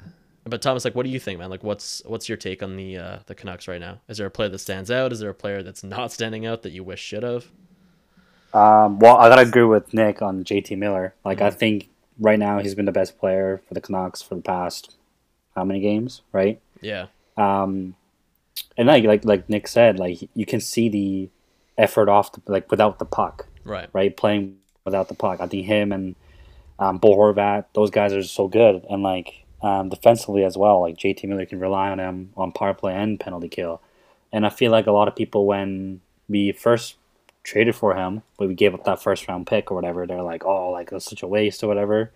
But Thomas, like, what do you think, man? Like, what's what's your take on the uh, the Canucks right now? Is there a player that stands out? Is there a player that's not standing out that you wish should have? Um, well, I gotta agree with Nick on J T Miller. Like, mm-hmm. I think right now he's been the best player for the Canucks for the past how many games, right? Yeah. Um, and like like like Nick said, like you can see the effort off the, like without the puck, right? Right, playing without the puck. I think him and um, Bo Horvat, those guys are so good, and like um, defensively as well. Like J T Miller can rely on him on power play and penalty kill. And I feel like a lot of people when we first traded for him, but we gave up that first round pick or whatever, they're like, oh, like that's such a waste or whatever.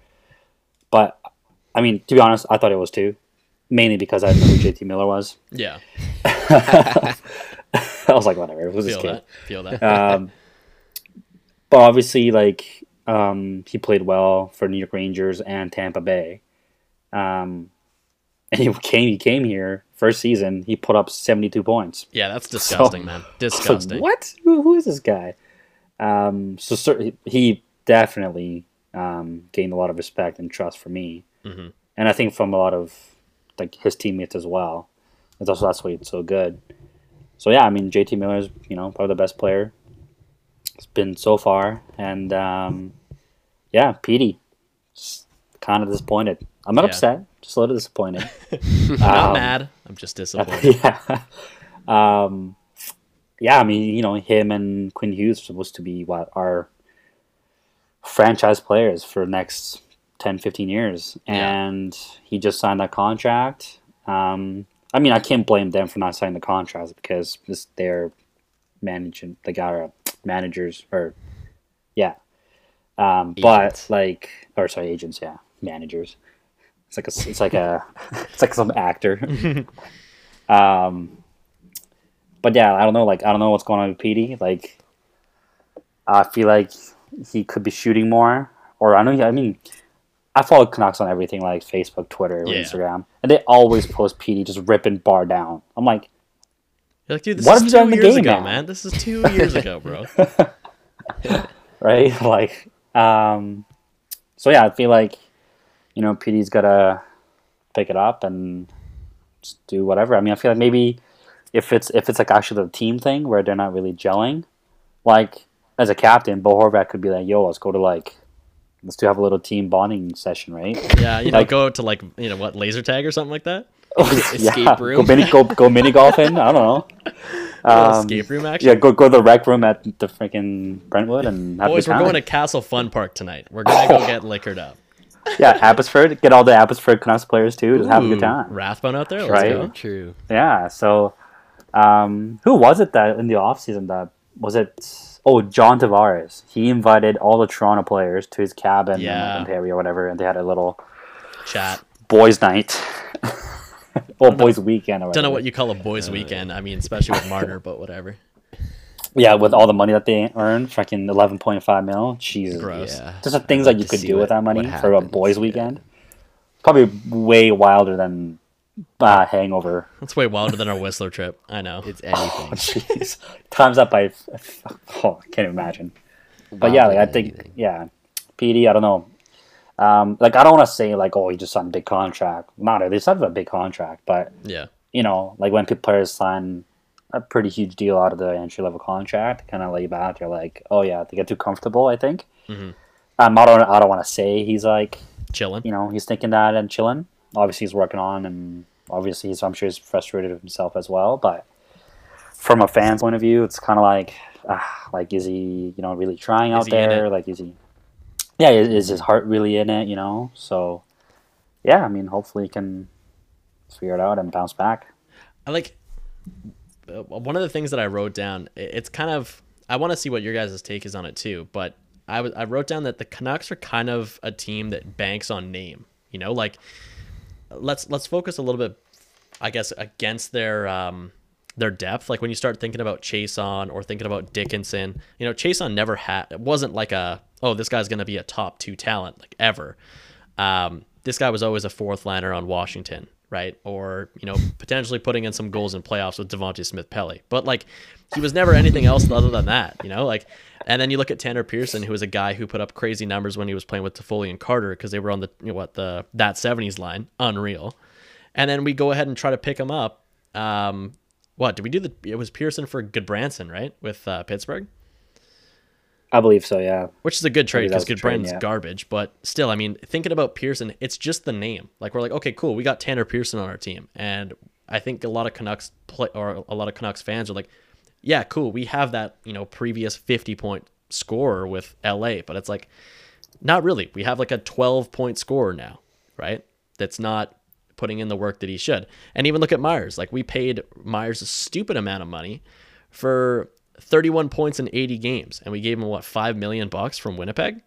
But I mean, to be honest, I thought it was too, mainly because I didn't know who J T Miller was. Yeah. I was like, whatever, it was this kid. Feel that. um, but obviously, like um, he played well for New York Rangers and Tampa Bay. Um, and he came, he came here. First season, he put up seventy-two points. Yeah, that's disgusting, so, man. Disgusting. Like, what? Who, who is this guy? Um, so sir, he definitely um, gained a lot of respect and trust for me, mm-hmm. and I think from a lot of like his teammates as well. And that's that's why it's so good. So yeah, I mean, J T Miller is you know probably the best player it's been so far, and um, yeah, Petey just kind of disappointed. I'm not yeah. upset. Just a little disappointed. I'm not um, mad. I'm just disappointed. Yeah. Um, yeah, I mean, you know, him and Quinn Hughes are supposed to be what our franchise players for the next ten, fifteen years. Yeah. And he just signed that contract. Um, I mean, I can't blame them for not signing the contract because this, they're managing, like our managers, or, yeah. Um, but, like, or sorry, agents, yeah, managers. It's like a, it's like a, it's like some actor. um, but yeah, I don't know. Like I don't know what's going on with Petey. Like I feel like he could be shooting more, or I know. I mean, I follow Canucks on everything like Facebook, Twitter, yeah. Instagram, and they always post Petey just ripping bar down. I'm like, you're like, dude, this what is have two you done in the years game ago, now? Man. This is two years ago, bro. Right? Like, um, so yeah, I feel like. You know, Petey's got to pick it up and just do whatever. I mean, I feel like maybe if it's if it's like actually the team thing where they're not really gelling, like as a captain, Bo Horvat could be like, yo, let's go to like, let's do have a little team bonding session, right? Yeah, you like, know, go to like, you know, what, laser tag or something like that? escape yeah. room. Go mini go go mini golfing. I don't know. Um, escape room action. Yeah, go go to the rec room at the freaking Brentwood and have boys. We're going to Castle Fun Park tonight. We're gonna oh. go get liquored up. Yeah, Abbotsford. Get all the Abbotsford Canucks players too. Just Ooh, have a good time. Rathbone out there, let's right? Go. True. Yeah. So, um, who was it that in the off season that was it? Oh, John Tavares. He invited all the Toronto players to his cabin yeah. in Perry or whatever, and they had a little chat, boys' night, or boys' weekend. Or don't know what you call a boys' weekend. I mean, especially with Marner, but whatever. Yeah, with all the money that they earned, fucking eleven point five mil. Jesus, gross. Yeah. Just the things like that you could do what, with that money for a boys' weekend. Yeah. Probably way wilder than. Uh, hangover. That's way wilder than our Whistler trip. I know. It's anything. Oh, jeez. Times up by... Oh, I can't imagine. But wow, yeah, like, I think... Anything. Yeah. P D, I don't know. Um, like, I don't want to say, like, oh, he just signed a big contract. Not, they signed a big contract, but... Yeah. You know, like, when people players sign a pretty huge deal out of the entry-level contract, kind of lay back, you're like, oh, yeah, they get too comfortable, I think. Mm-hmm. Um, I don't, I don't want to say he's, like... Chilling. You know, he's thinking that and chilling. Obviously, he's working on, and obviously, he's, I'm sure he's frustrated with himself as well. But from a fan's point of view, it's kind of like, uh, like, is he, you know, really trying out there? Like, is he? Yeah, is, is his heart really in it? You know, so yeah, I mean, hopefully, he can figure it out and bounce back. I like uh, one of the things that I wrote down. It's kind of I want to see what your guys' take is on it too. But I w- I wrote down that the Canucks are kind of a team that banks on name. You know, like. Let's let's focus a little bit, I guess, against their um, their depth. Like when you start thinking about Chiasson or thinking about Dickinson, you know, Chiasson never had. It wasn't like a oh this guy's gonna be a top two talent like ever. Um, this guy was always a fourth liner on Washington, right? Or you know potentially putting in some goals in playoffs with Devontae Smith-Pelly, but like he was never anything else other than that, you know. Like and then you look at Tanner Pearson, who was a guy who put up crazy numbers when he was playing with Toffoli and Carter because they were on the you know, what the that seventies line, unreal. And then we go ahead and try to pick him up. Um, what did we do? The it was Pearson for Goodbranson, right? With uh, Pittsburgh, I believe so. Yeah, which is a good trade because Goodbranson's yeah. garbage, but still, I mean, thinking about Pearson, it's just the name. Like we're like, okay, cool, we got Tanner Pearson on our team, and I think a lot of Canucks play or a lot of Canucks fans are like. Yeah, cool. We have that, you know, previous fifty-point scorer with L A, but it's like, not really. We have like a twelve-point scorer now, right? That's not putting in the work that he should. And even look at Myers. Like, we paid Myers a stupid amount of money for thirty-one points in eighty games, and we gave him, what, five million dollars bucks from Winnipeg?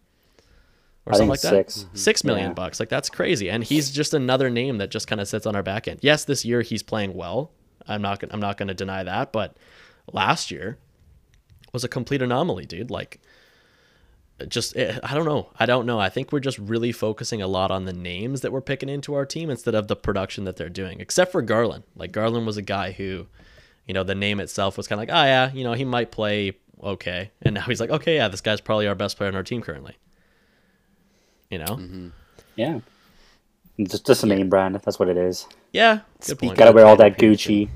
Or I something like that? six, six million yeah. bucks. Like, that's crazy. And he's just another name that just kind of sits on our back end. Yes, this year he's playing well. I'm not, I'm not going to deny that, but... Last year was a complete anomaly, dude. Like, just, it, I don't know. I don't know. I think we're just really focusing a lot on the names that we're picking into our team instead of the production that they're doing, except for Garland. Like, Garland was a guy who, you know, the name itself was kind of like, oh, yeah, you know, he might play okay. And now he's like, okay, yeah, this guy's probably our best player on our team currently. You know? Mm-hmm. Yeah. Just, just a name yeah. brand. That's what it is. Yeah. Good point. You got to wear all that Gucci.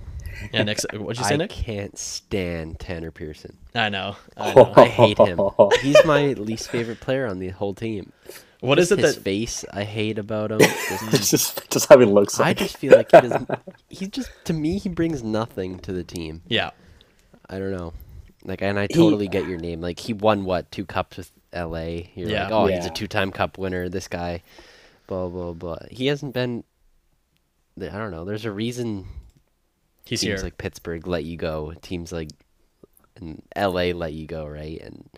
Yeah, next. What'd you say, Nick? I can't stand Tanner Pearson. I know. I, know. I hate him. He's my least favorite player on the whole team. What just is it his that face I hate about him? Just, just, just how he looks. I like. just feel like he doesn't. He just to me he brings nothing to the team. Yeah. I don't know. Like, and I totally he, get your name. Like, he won what two cups with L A. You're yeah. like, oh, yeah. he's a two-time cup winner. This guy, blah blah blah. He hasn't been. I don't know. There's a reason. He's teams here. Like Pittsburgh let you go. Teams like and L A let you go, right? And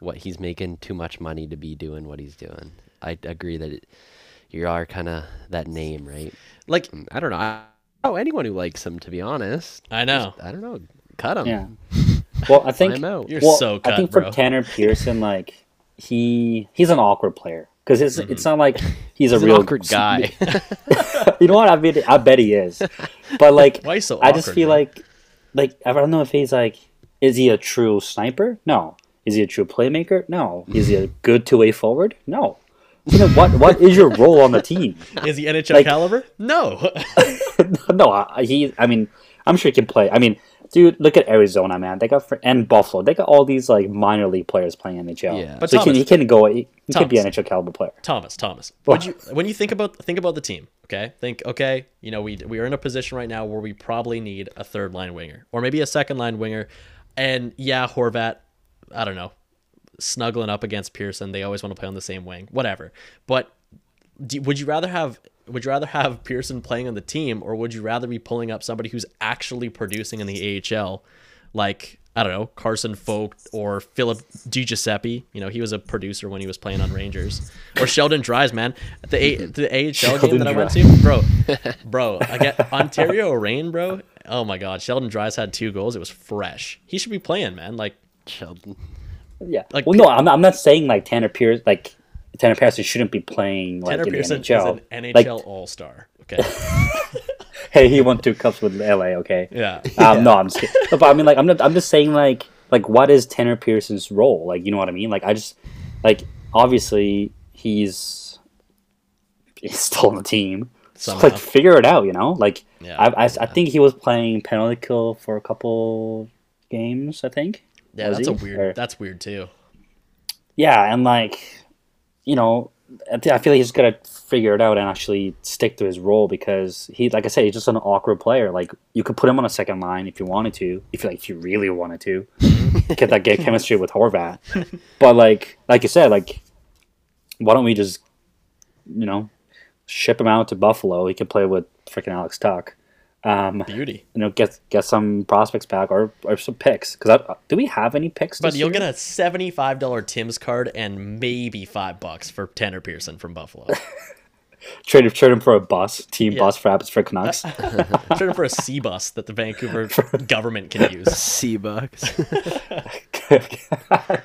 what he's making too much money to be doing what he's doing. I agree that it, you are kind of that name, right? Like I don't know. I, oh, anyone who likes him, to be honest. I know. Just, I don't know. Cut him. Yeah. Well, I think well, you're so. Cut, I think for bro. Tanner Pearson, like he he's an awkward player because it's mm-hmm. it's not like he's, he's a real awkward guy. You know what? I mean, I bet he is. But, like, Why so awkward, I just feel man? like, like, I don't know if he's, like, is he a true sniper? No. Is he a true playmaker? No. Is he a good two-way forward? No. You know, what, what is your role on the team? Is he N H L like, caliber? No. No, I, he, I mean, I'm sure he can play. I mean, Dude, look at Arizona, man. They got for, and Buffalo. They got all these like minor league players playing N H L. Yeah, but so Thomas, he can, he can go. He, he could be an N H L caliber player. Thomas, Thomas. Well, would you, when you think about think about the team, okay? Think, okay, you know, we we are in a position right now where we probably need a third line winger or maybe a second line winger, and yeah, Horvat. I don't know, snuggling up against Pearson. They always want to play on the same wing, whatever. But do, would you rather have? Would you rather have Pearson playing on the team, or would you rather be pulling up somebody who's actually producing in the A H L, like, I don't know, Carson Folk or Philip DiGiuseppe? You know, he was a producer when he was playing on Rangers. Or Sheldon Dries, man. The, a the A H L Sheldon game that Dry. I went to, bro, bro, I get Ontario Reign, bro. Oh, my God. Sheldon Dries had two goals. It was fresh. He should be playing, man. Like, Sheldon. Yeah. Like, well, no, I'm not, I'm not saying, like, Tanner Pearson, like, Tanner Pearson shouldn't be playing like Tanner in Pearson the N H L. Is an N H L like, all-star. Okay. Hey, he won two cups with L A. Okay. Yeah. Um, yeah. No, I'm just kidding. But I mean, like, I'm not. I'm just saying, like, like, what is Tanner Pearson's role? Like, you know what I mean? Like, I just, like, obviously he's, he's still on the team. Somehow. So, like, figure it out. You know, like, yeah, I, I, yeah. I think he was playing penalty kill for a couple games. I think. Yeah, was that's he? a weird. Or, that's weird too. Yeah, and like. You know, I feel like he's got to figure it out and actually stick to his role because he, like I said, he's just an awkward player. Like, you could put him on a second line if you wanted to, if you, like, if you really wanted to, get that gay chemistry with Horvat. But like, like you said, like, why don't we just, you know, ship him out to Buffalo? He can play with freaking Alex Tuck. Um, Beauty. You know, get get some prospects back or, or some picks. Cause I, do we have any picks? But you'll year? get a seventy-five dollar Tim's card and maybe five bucks for Tanner Pearson from Buffalo. trade trade him for a bus, team yeah. bus for Abbots for Canucks. Trade him for a C bus that the Vancouver government can use. C bucks.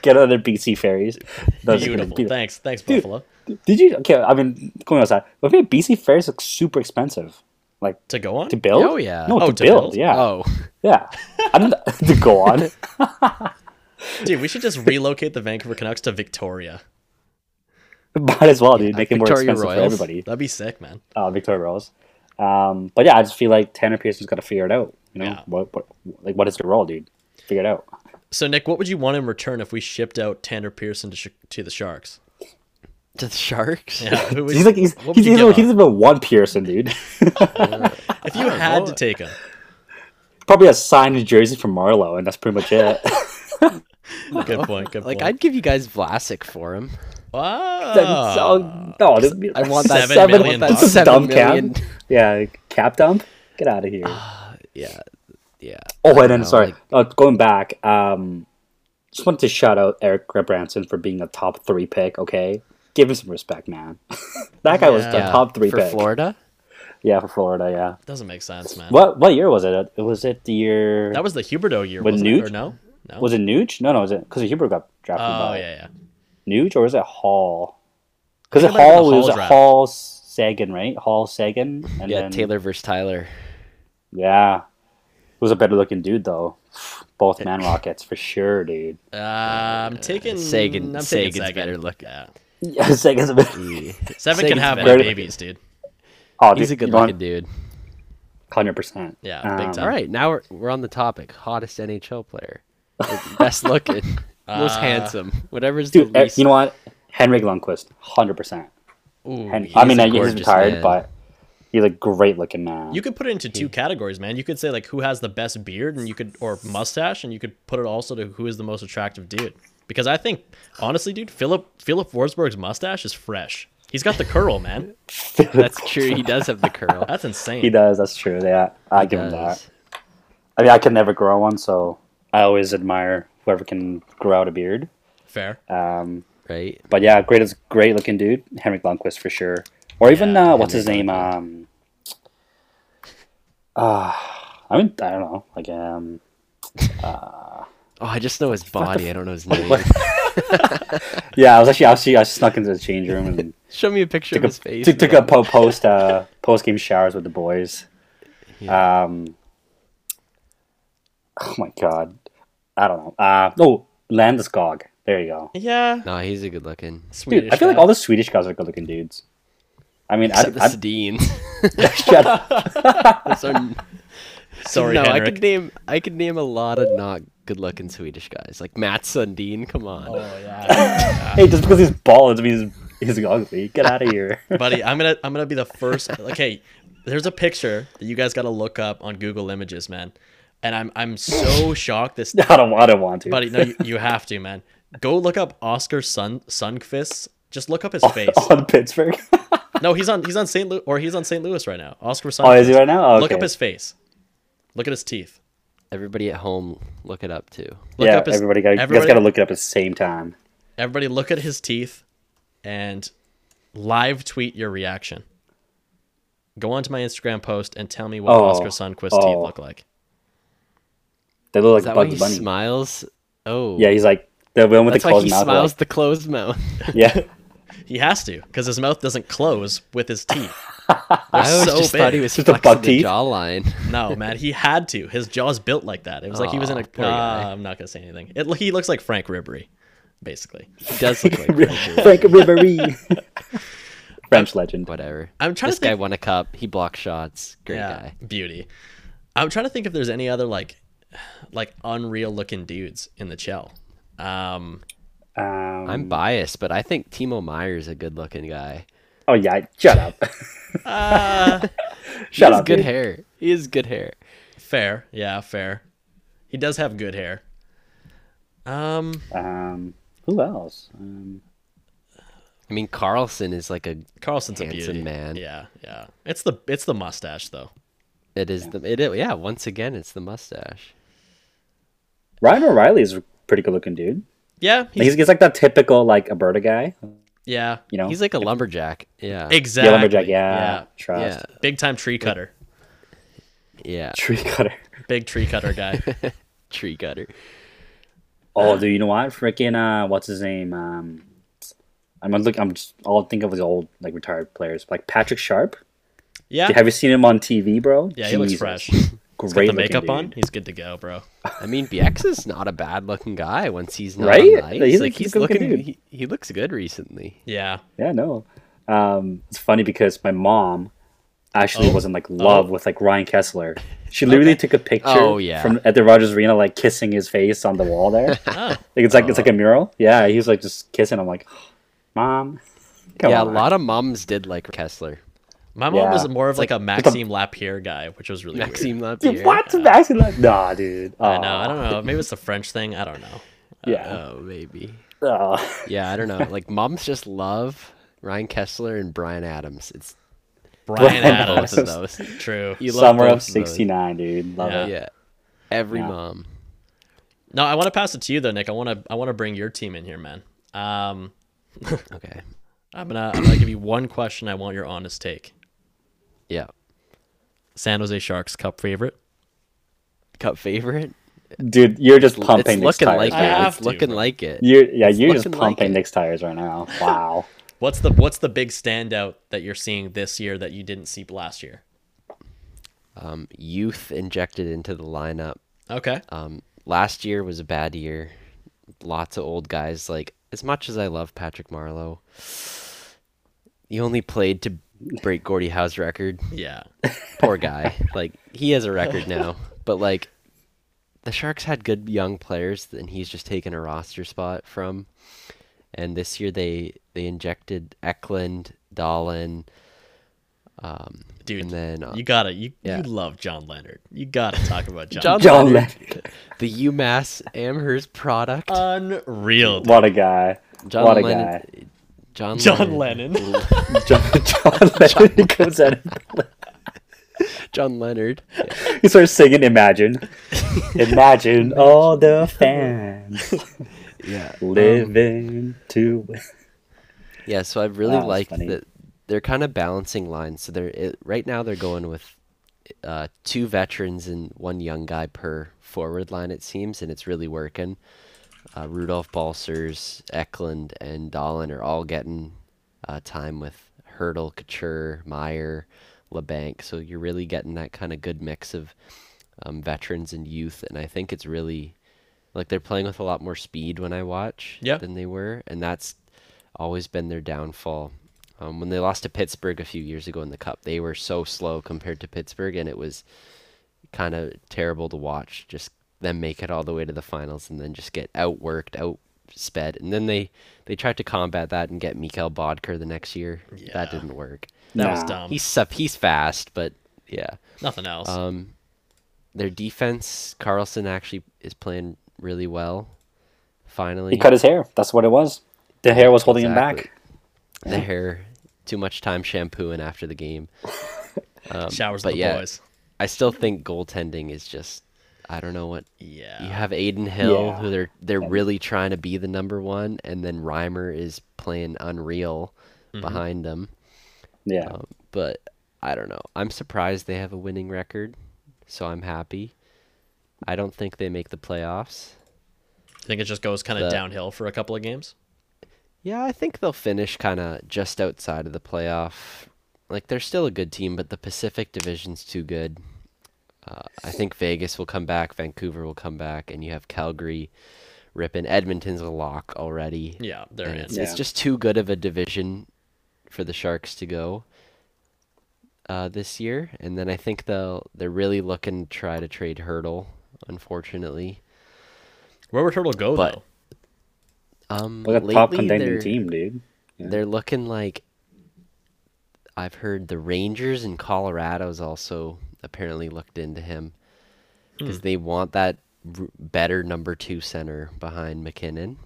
Get other B C ferries. Those beautiful. Be Thanks. Thanks, dude, Buffalo. Did you? Okay. I mean, going outside. But maybe B C ferries look super expensive. Like to go on to build? Oh yeah. No, oh, to, to build. build. Yeah. Oh. Yeah. I don't to go on. Dude, we should just relocate the Vancouver Canucks to Victoria. Might as well, dude. Yeah, make it more expensive Royals. for everybody. That'd be sick, man. Uh, Victoria Royals. Um, but yeah, I just feel like Tanner Pearson's got to figure it out. You know, yeah. what, what like what is the role, dude? Figure it out. So Nick, what would you want in return if we shipped out Tanner Pearson to sh to the Sharks? To the Sharks? Yeah. Would, he's like he's he's, he's, like, he's about one Pearson, dude. If you had to take him, probably a signed jersey from Marleau, and that's pretty much it. Good point. Good like point. I'd give you guys Vlasic for him. Wow. Oh, no, this, I want that seven, seven million. That seven million. Cap. Yeah, cap dump. Get out of here. Uh, yeah, yeah. Oh, and then know, sorry, like, uh, going back. Um, just wanted to shout out Erik Branson for being a top three pick. Okay. Give him some respect, man. That guy yeah. was the top three for pick. Florida? Yeah, for Florida, yeah. Doesn't make sense, man. What what year was it? Was it the year... That was the Huberdeau year, with wasn't Nuge? it? Or no? no? Was it Nuge? No, no, was it because Huberdeau got drafted oh, by... Oh, yeah, yeah. Nuge, or was it Hall? Because it Hall like was Hall Sagan, right? Hall Sagan. And yeah, then... Taylor versus Tyler. Yeah. It was a better-looking dude, though. Both man rockets, for sure, dude. Uh, I'm taking... Sagan. I'm taking Sagan's better look. Yeah. Yeah, Sagan's a bit... Seven Sagan's can have my babies, dude. Oh, dude. He's a good-looking dude. one hundred percent. Yeah, um, big time. All right, now we're, we're on the topic. Hottest N H L player. Best-looking. Most uh, handsome. Whatever's dude, the least... You know what? Henrik Lundqvist, one hundred percent. Ooh, Hen I mean, he's retired, man. But he's a great-looking man. You could put it into two categories, man. You could say, like, who has the best beard and you could or mustache, and you could put it also to who is the most attractive dude. Because I think, honestly, dude, Philip Philip Forsberg's mustache is fresh. He's got the curl, man. That's true. He does have the curl. That's insane. He does. That's true. Yeah, I give him that. I mean, I can never grow one, so I always admire whoever can grow out a beard. Fair. Um, right. But yeah, great, great looking dude, Henrik Lundqvist for sure. Or even yeah, uh, what's his name? Um, uh, I mean, I don't know. Like um. Uh, Oh, I just know his body. I don't know his name. Yeah, I was actually, actually, I snuck into the change room and show me a picture of his a, face. Took, took a po post uh, post game showers with the boys. Yeah. Um, oh my god, I don't know. Uh, oh, Landeskog. There you go. Yeah. No, he's a good looking. Swedish dude, I feel guy. like all the Swedish guys are good looking dudes. I mean, except I, the Sedin. Shut up. That's our... Sorry, no, Henrik. I could name I could name a lot of not good-looking Swedish guys like Matt Sundin. Come on. Oh yeah. yeah. Hey, just because he's bald doesn't mean he's, he's ugly. Get out of here, buddy. I'm gonna I'm gonna be the first. Like, hey, there's a picture that you guys got to look up on Google Images, man. And I'm I'm so shocked. This no, I don't I don't want to, buddy. No, you, you have to, man. Go look up Oscar Sun Sundqvist. Just look up his face on Pittsburgh. No, he's on he's on Saint Louis or he's on Saint Louis right now. Oscar Sundqvist. Oh, is he right now? Oh, okay. Look up his face. Look at his teeth. Everybody at home, look it up too. Look yeah, up his, everybody got. Everybody, you guys got to look it up at the same time. Everybody, look at his teeth, and live tweet your reaction. Go onto my Instagram post and tell me what oh, Oscar Sundqvist's oh. teeth look like. They look like Bugs Bunny. Smiles. Oh, yeah, he's like the one with That's the closed like he mouth. He smiles like. The closed mouth. Yeah. He has to, because his mouth doesn't close with his teeth. I always so just big. Thought he was just flexing a buck teeth? The jawline. No, man, he had to. His jaw's built like that. It was Aww, like he was in a... Uh, I'm not going to say anything. It, he looks like Frank Ribery, basically. He does look like Frank Ribery. French legend. Whatever. I'm trying this to guy think... won a cup. He blocks shots. Great yeah, guy. Beauty. I'm trying to think if there's any other, like, like unreal-looking dudes in the Chell. Um... Um, I'm biased, but I think Timo Meyer's a good-looking guy. Oh yeah, shut up. uh, shut up. He has good dude. hair. He has good hair. Fair, yeah, fair. He does have good hair. Um, um who else? Um, I mean, Carlson is like a Carlson's handsome a beauty. man. Yeah, yeah. It's the it's the mustache though. It is yeah. the it yeah. Once again, it's the mustache. Ryan O'Reilly is a pretty good-looking dude. Yeah, he's, he's, he's like that typical like Alberta guy. Yeah, you know, he's like a lumberjack. Yeah, exactly. Yeah, lumberjack. Yeah, yeah. Trust. Yeah. Big time tree cutter. Yeah, tree cutter. Big tree cutter guy. Tree cutter. Oh, dude, you know what? Freaking uh, what's his name? Um, I'm look. I'm just all I think of is old like retired players like Patrick Sharp. Yeah, have you seen him on T V, bro? Yeah, Jesus. He looks fresh. He's got the makeup dude. on. He's good to go, bro. I mean, B X is not a bad-looking guy once he's not right. Nice. He's like he's looking. Dude. He, he looks good recently. Yeah. Yeah. No. Um, it's funny because my mom actually oh. was in like love oh. with like Ryan Kesler. She literally okay. took a picture. Oh, yeah. From at the Rogers Arena, like kissing his face on the wall there. oh. Like it's like oh. it's like a mural. Yeah. He was like just kissing. I'm like, mom. Come yeah. On. A lot of moms did like Kesler. My mom yeah. was more of like, like a Maxime like a... Lapierre guy, which was really Maxime weird. Lapierre. Dude, what? Yeah. Maxime Lapierre? Nah, dude. Aww. I know. I don't know. Maybe it's the French thing. I don't know. I yeah. Oh, maybe. Aww. Yeah, I don't know. Like moms just love Ryan Kesler and Bryan Adams. It's Bryan, Bryan Adams. Adams. Those. True. You love Summer of sixty-nine, dude. Love yeah. it. Yeah. Every yeah. mom. No, I want to pass it to you though, Nick. I want to. I want to bring your team in here, man. Um, okay. I'm gonna. I'm gonna give you one question. I want your honest take. Yeah. San Jose Sharks cup favorite. Cup favorite? Dude, you're just pumping it's Nick's looking tires. Like it. It's to, looking bro. like it. You're, yeah, it's you're just pumping like Nick's tires right now. Wow. What's the what's the big standout that you're seeing this year that you didn't see last year? Um, youth injected into the lineup. Okay. Um, last year was a bad year. Lots of old guys. Like, as much as I love Patrick Marleau, he only played to break Gordie Howe's record. Yeah. Poor guy. Like, he has a record now. But, like, the Sharks had good young players, and he's just taken a roster spot from. And this year they they injected Eklund, Dahlin. Um, Dude, and then, uh, you got to you, yeah. you love John Leonard. You got to talk about John, John, John Leonard. Leonard. The UMass Amherst product. Unreal. Dude. What a guy. John what a Leonard, guy. John, John Lennon. Lennon. John, John Lennon. He comes out and... John Leonard. Yeah. He starts singing Imagine. Imagine all the fans. Yeah. Living um, to... Yeah, so I really wow, like that they're kind of balancing lines. So they're it, right now they're going with uh, two veterans and one young guy per forward line, it seems, and it's really working. Uh, Rudolph Balsers, Eklund, and Dahlin are all getting uh, time with Hurdle, Couture, Meyer, LeBanc. So you're really getting that kind of good mix of um, veterans and youth. And I think it's really, like, they're playing with a lot more speed when I watch yeah. than they were. And that's always been their downfall. Um, when they lost to Pittsburgh a few years ago in the Cup, they were so slow compared to Pittsburgh. And it was kind of terrible to watch, just them make it all the way to the finals and then just get outworked, outsped. And then they, they tried to combat that and get Mikael Bodker the next year. Yeah. That didn't work. That nah. was dumb. He's, he's fast, but yeah. Nothing else. Um, their defense, Karlsson actually is playing really well. Finally. He cut his hair. That's what it was. The hair was holding exactly. him back. The yeah. hair, too much time shampooing after the game. Um, Showers but the yeah, boys. I still think goaltending is just, I don't know what. Yeah. You have Aiden Hill, yeah. who they're they're really trying to be the number one, and then Reimer is playing unreal mm-hmm. behind them. Yeah. Um, but I don't know. I'm surprised they have a winning record, so I'm happy. I don't think they make the playoffs. I think it just goes kind of downhill for a couple of games. Yeah, I think they'll finish kind of just outside of the playoff. Like, they're still a good team, but the Pacific Division's too good. Uh, I think Vegas will come back, Vancouver will come back, and you have Calgary ripping. Edmonton's a lock already. Yeah, they're in. It's, yeah. it's just too good of a division for the Sharks to go uh, this year. And then I think they'll, they're really looking to try to trade Hurdle, unfortunately. Where would Hurdle go, but, though? Um, like a top contending team, dude. Yeah. They're looking like, I've heard the Rangers and Colorado's also apparently looked into him because mm. they want that better number two center behind McKinnon.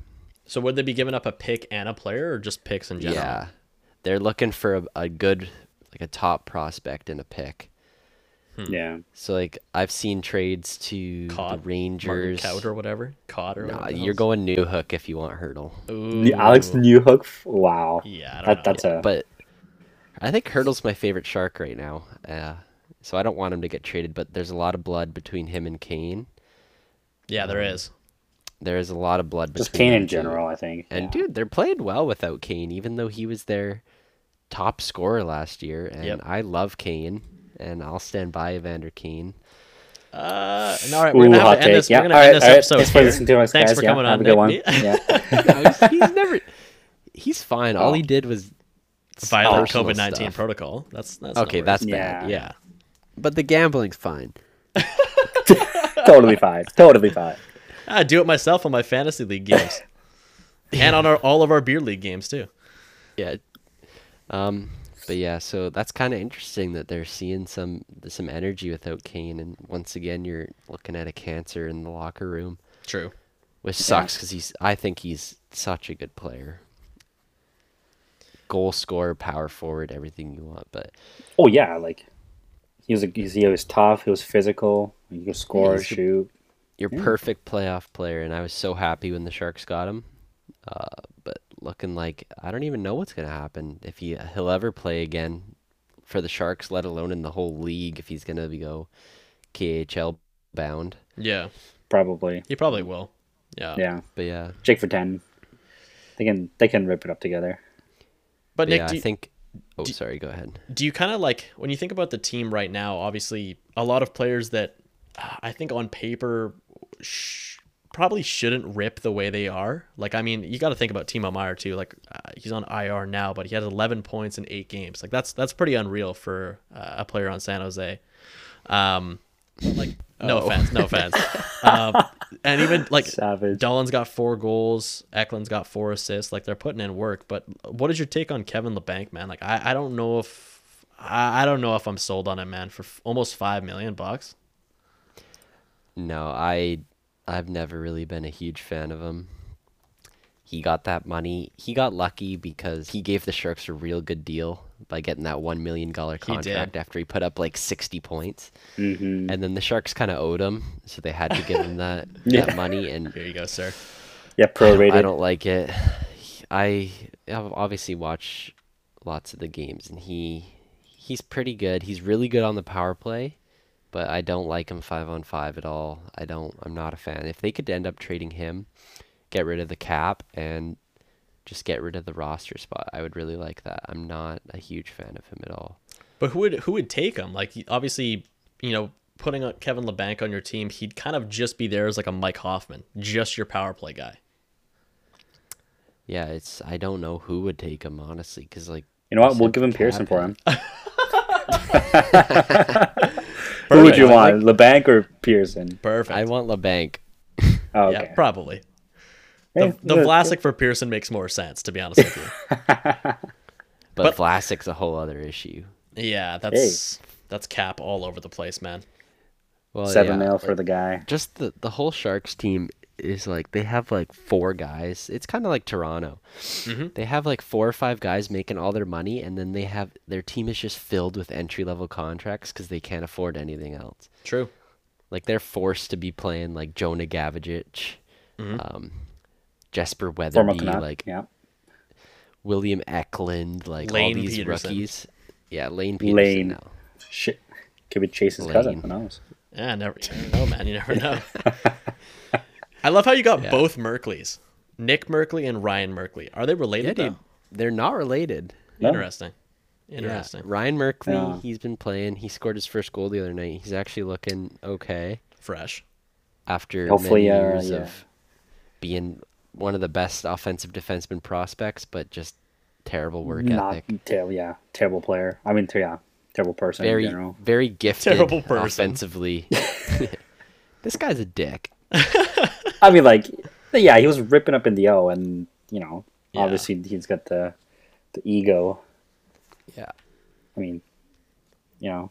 So would they be giving up a pick and a player, or just picks in general? Yeah, they're looking for a, a good, like a top prospect and a pick. Hmm. Yeah. So like I've seen trades to Cod, the Rangers, Martin Kaut or whatever. Cod or nah, whatever you're going Newhook if you want Hurdle. Ooh. Alex Newhook. Wow. Yeah. I don't that, know. That's yeah. a. But I think Hurdle's my favorite Shark right now. Uh, so I don't want him to get traded. But there's a lot of blood between him and Kane. Yeah, there um, is. There is a lot of blood between. Just Kane in general, I think. And yeah. dude, they're playing well without Kane, even though he was their top scorer last year. And yep. I love Kane. And I'll stand by Evander Kane. Uh, and all right, we're going to end this, yeah. gonna end right, this right. episode Thanks here. For, to us, Thanks guys. for yeah, coming on, Nick. One. Yeah. he's, he's never... He's fine. All he did was... Violate COVID nineteen stuff. Protocol. That's, that's Okay, that's yeah. bad. Yeah. But the gambling's fine. Totally fine. Totally fine. I do it myself on my fantasy league games. And on our, all of our beer league games, too. Yeah. Um... But yeah, so that's kind of interesting that they're seeing some some energy without Kane, and once again you're looking at a cancer in the locker room. True, which sucks because yeah. he's. I think he's such a good player, goal scorer, power forward, everything you want. But oh yeah, like he was a, he was tough. He was physical. You could score, yeah, shoot. Your yeah. perfect playoff player, and I was so happy when the Sharks got him. Uh, but looking like I don't even know what's going to happen if he, he'll ever play again for the Sharks, let alone in the whole league, if he's going to go K H L bound. Yeah. Probably. He probably will. Yeah. Yeah. But yeah. Jake for ten. They can they can rip it up together. But, but Nick, yeah, do you, I think... Oh, do, sorry. Go ahead. Do you kind of like... When you think about the team right now, obviously a lot of players that uh, I think on paper... Sh- probably shouldn't rip the way they are. Like, I mean, you got to think about Timo Meier too. Like, uh, he's on I R now, but he had eleven points in eight games. Like, that's that's pretty unreal for uh, a player on San Jose. Um, like, no oh. offense, no offense. um, and even like Savage. Dahlin's got four goals, Eklund's got four assists. Like, they're putting in work. But what is your take on Kevin LeBanc, man? Like, I, I don't know if I, I don't know if I'm sold on him, man. For f- almost five million bucks. No, I. I've never really been a huge fan of him. He got that money. He got lucky because he gave the Sharks a real good deal by getting that one million dollars contract he after he put up like sixty points. Mm-hmm. And then the Sharks kind of owed him, so they had to give him that, yeah. that money. And here you go, sir. Yeah, prorated. I, I don't like it. I obviously watch lots of the games, and he he's pretty good. He's really good on the power play. But I don't like him five on five at all. I don't. I'm not a fan. If they could end up trading him, get rid of the cap, and just get rid of the roster spot, I would really like that. I'm not a huge fan of him at all. But who would who would take him? Like, obviously, you know, putting Kevin LeBanc on your team, he'd kind of just be there as like a Mike Hoffman, just your power play guy. Yeah, it's. I don't know who would take him, honestly, because like you know what, we'll give him Pearson for him. Who would you want, like... LeBanc or Pearson? Perfect. I want LeBanc. Oh, okay. Yeah, probably. The, the Vlasic for Pearson makes more sense, to be honest with you. but, but Vlasic's a whole other issue. Yeah, that's hey. that's cap all over the place, man. Well, Seven yeah, mil for like, the guy. Just the, the whole Sharks team is like, they have like four guys. It's kind of like Toronto. Mm-hmm. They have like four or five guys making all their money, and then they have, their team is just filled with entry-level contracts because they can't afford anything else. True. Like, they're forced to be playing like Jonah Gavagich, mm-hmm. um, Jesper Weatherby, like yeah. William Eklund, like Lane all these Peterson. rookies. Yeah, Lane Peterson Lane. now. Shit. Could be Chase's Lane. cousin, who knows? Yeah, never, you never know, man. You never know. I love how you got yeah. both Merkleys, Nick Merkley and Ryan Merkley. Are they related? Yeah, dude, they're not related. No. Interesting. Interesting. Yeah. Ryan Merkley, yeah. he's been playing. He scored his first goal the other night. He's actually looking okay. Fresh. After Hopefully, many years uh, yeah. of being one of the best offensive defenseman prospects, but just terrible work not ethic. Ter- yeah, terrible player. I mean, yeah. Terrible person very, in general. Very gifted Terrible person. offensively. This guy's a dick. I mean, like, yeah, he was ripping up in the O, and, you know, yeah. obviously he's got the the ego. Yeah. I mean, you know.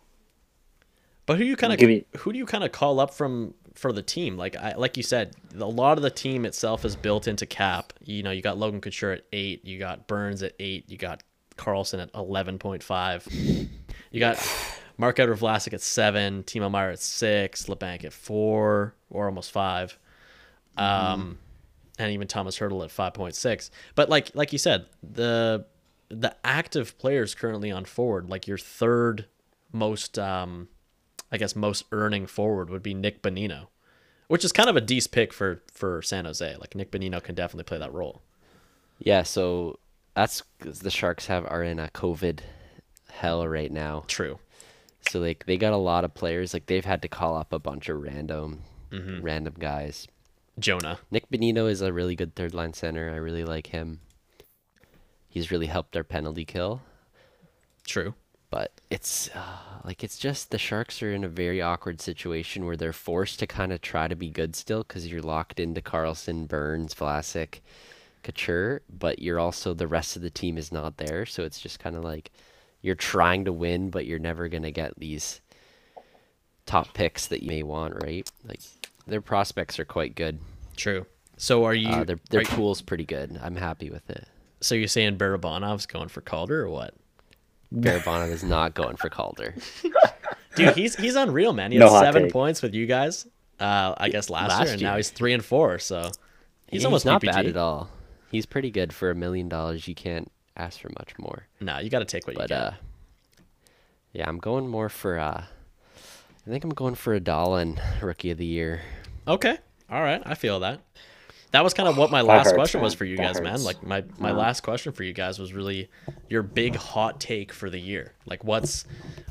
But who you kind of me... who do you kind of call up from for the team? Like I like you said, a lot of the team itself is built into cap. You know, you got Logan Couture at eight, you got Burns at eight, you got Carlson at eleven point five. You got Marc-Édouard Vlasic at seven, Timo Meier at six, LeBanc at four, or almost five, um, mm. and even Thomas Hertl at five point six. But like like you said, the the active players currently on forward, like your third most, um, I guess most earning forward would be Nick Bonino, which is kind of a decent pick for for San Jose. Like Nick Bonino can definitely play that role. Yeah, so that's the Sharks have are in a COVID hell right now. True. So like they got a lot of players. Like they've had to call up a bunch of random mm-hmm. random guys. Jonah. Nick Bonino is a really good third line center. I really like him. He's really helped our penalty kill. True. But it's uh, like it's just the Sharks are in a very awkward situation where they're forced to kind of try to be good still because you're locked into Carlson, Burns, Vlasic, Couture, but you're also the rest of the team is not there. So it's just kind of like you're trying to win, but you're never going to get these top picks that you may want, right? Like, their prospects are quite good. True. So are you... Uh, their their are pool's you... pretty good. I'm happy with it. So you're saying Barabanov's going for Calder or what? Barabanov is not going for Calder. Dude, he's he's unreal, man. He no had seven take. points with you guys, uh, I guess, last, last year, year, and now he's three and four, so he's yeah, almost he's not P P G. Bad at all. He's pretty good for a million dollars. You can't ask for much more. No, you got to take what but, you get. Uh, yeah, I'm going more for, uh, I think I'm going for a Dahlin Rookie of the Year. Okay. All right. I feel that. That was kind of what my last hurts, question man. was for you that guys, hurts. man. Like my, my yeah. last question for you guys was really your big hot take for the year. Like what's,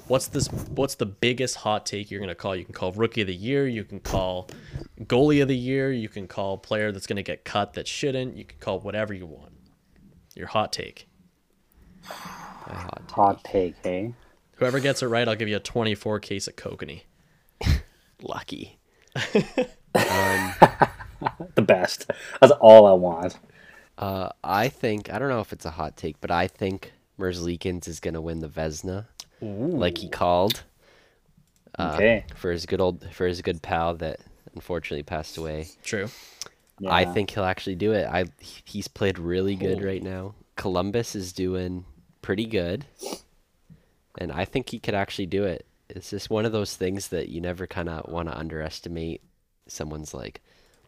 what's this, what's the biggest hot take you're going to call? You can call Rookie of the Year. You can call Goalie of the Year. You can call player that's going to get cut that shouldn't. You can call whatever you want. Your hot take. A hot take. Hot take, hey? Whoever gets it right, I'll give you a twenty-four case of kokanee. Lucky. um, the best. That's all I want. Uh, I think, I don't know if it's a hot take, but I think Merzlikins is going to win the Vezina, Ooh. like he called, uh, okay. for his good old, for his good pal that unfortunately passed away. True. Yeah. I think he'll actually do it. I He's played really good Ooh. right now. Columbus is doing pretty good, and I think he could actually do it. It's just one of those things that you never kind of want to underestimate someone's like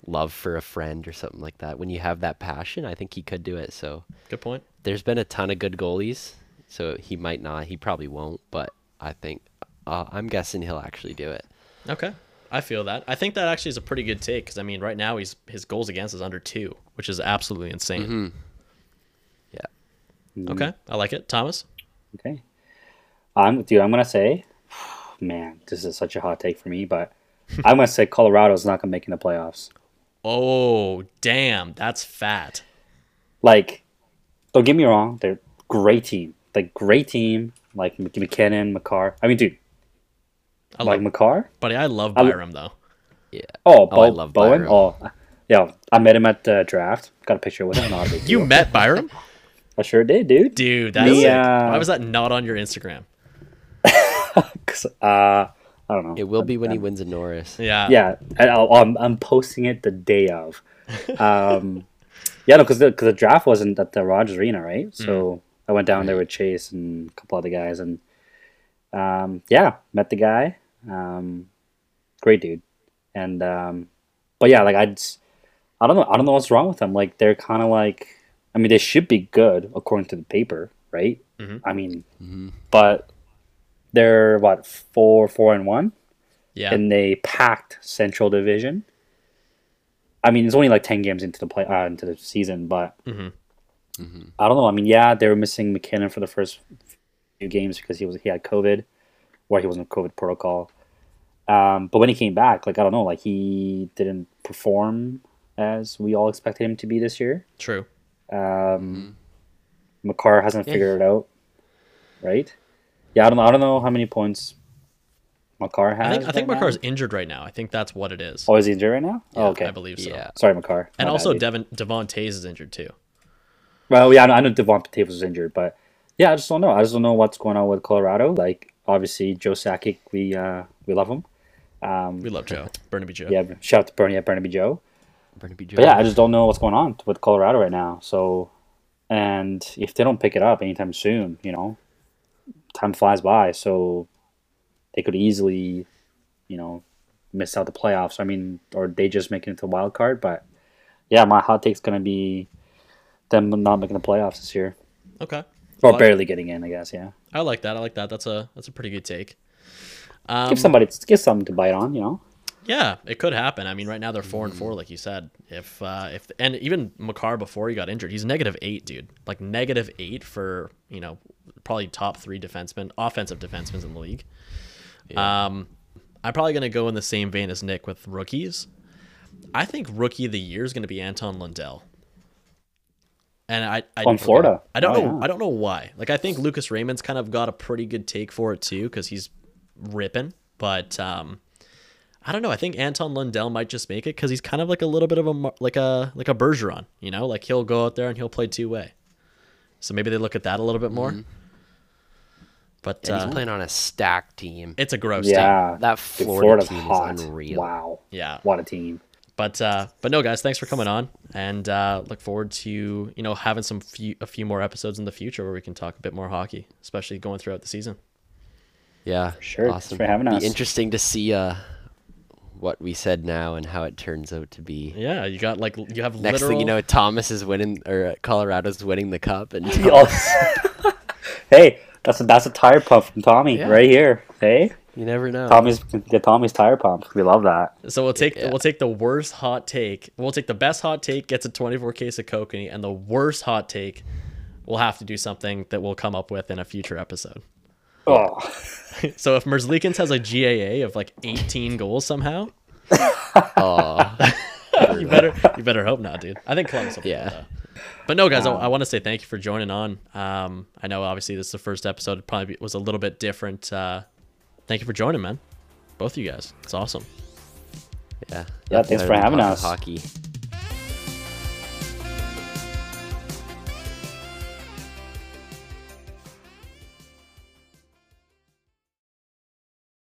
love for a friend or something like that. When you have that passion, I think he could do it. So good point. There's been a ton of good goalies, so he might not. He probably won't, but I think uh, I'm guessing he'll actually do it. Okay, I feel that. I think that actually is a pretty good take because I mean, right now he's his goals against is under two, which is absolutely insane. Mm-hmm. Okay, I like it. Thomas? Okay. I'm Dude, I'm going to say, man, this is such a hot take for me, but I'm going to say Colorado's not going to make it in the playoffs. Oh, damn. That's fat. Like, don't get me wrong. They're great team. Like, great team. Like, McKinnon, McCarr. I mean, dude, I like love, McCarr. Buddy, I love Byram, I, though. Yeah. Oh, Bo, oh I love Bowen. Oh, yeah, I met him at the draft. Got a picture with him. Not a big deal. You met Byram? I sure did, dude. Dude, that's the, uh, why was that not on your Instagram? Because uh, I don't know. It will be when I'm, he wins a Norris. Yeah. Yeah, and I'll, I'm, I'm posting it the day of. Um, yeah, no, because the, the draft wasn't at the Rogers Arena, right? So mm. I went down there with Chase and a couple other guys, and um, yeah, met the guy. Um, great dude. And um, but yeah, like I, I don't know, I don't know what's wrong with them. Like they're kind of like, I mean, they should be good according to the paper, right? Mm-hmm. I mean, mm-hmm. but they're what four, four and one, yeah, and they packed Central Division. I mean, it's only like ten games into the play uh, into the season, but mm-hmm. Mm-hmm. I don't know. I mean, yeah, they were missing McKinnon for the first few games because he was he had COVID, or he was in COVID protocol. Um, but when he came back, like I don't know, like he didn't perform as we all expected him to be this year. True. Um, mm-hmm. McCarr hasn't yeah. figured it out, right? Yeah, I don't know. I don't know how many points McCarr has. I think, I think right McCarr's now. injured right now. I think that's what it is. Oh, is he injured right now? Yeah, oh, okay. I believe so. Yeah. Sorry, McCarr. And also, Devon Taves is injured too. Well, yeah, I know, I know Devon Taves was injured, but yeah, I just don't know. I just don't know what's going on with Colorado. Like, obviously, Joe Sakic, we uh, we love him. Um, we love Joe. Burnaby Joe. Yeah, shout out to Bernie at Burnaby Joe. Burnaby Joe. But yeah, I just don't know what's going on with Colorado right now. So, and if they don't pick it up anytime soon, you know, time flies by. So they could easily, you know, miss out the playoffs. I mean, or they just make it into the wild card. But yeah, my hot take's going to be them not making the playoffs this year. Okay. Or well, barely getting in, I guess. Yeah. I like that. I like that. That's a that's a pretty good take. Um, give somebody give something to bite on, you know. Yeah, it could happen. I mean, right now they're four and four, like you said. If uh, if and even McCarr before he got injured, he's negative eight, dude. Like negative eight for you know probably top three defensemen, offensive defensemen in the league. Yeah. Um, I'm probably gonna go in the same vein as Nick with rookies. I think rookie of the year is gonna be Anton Lundell. And I, I on Florida, I don't oh, know. Yeah. I don't know why. Like I think Lucas Raymond's kind of got a pretty good take for it too, because he's ripping. But um, I don't know. I think Anton Lundell might just make it because he's kind of like a little bit of a like a like a Bergeron. You know, like he'll go out there and he'll play two way. So maybe they look at that a little bit more. Mm-hmm. But yeah, uh, he's playing on a stacked team. It's a gross yeah. team. That Florida, Florida team hot. is unreal. Wow. Yeah. What a team. But uh, but no, guys, thanks for coming on, and uh, look forward to you know having some few, a few more episodes in the future where we can talk a bit more hockey, especially going throughout the season. Yeah, for sure. Awesome. Thanks for having us. It'd be interesting to see uh, what we said now and how it turns out to be. Yeah, you got like you have next literal... thing you know, Thomas is winning or Colorado's winning the cup, and Thomas... hey, that's a, that's a tire pump from Tommy yeah. right here. Hey. You never know. Tommy's the Tommy's tire pump. We love that. So we'll take yeah. we'll take the worst hot take. We'll take the best hot take gets a twenty-four case of kokanee, and the worst hot take we'll have to do something that we'll come up with in a future episode. Oh. So if Merzlikins has a G A A of like eighteen goals somehow, oh, you better you better hope not, dude. I think Columbus will be yeah. though. But no, guys, um, I, I want to say thank you for joining on. Um, I know obviously this is the first episode. It probably was a little bit different. Uh, Thank you for joining, man. Both of you guys. It's awesome. Yeah. Yeah, thanks for having us. Hockey.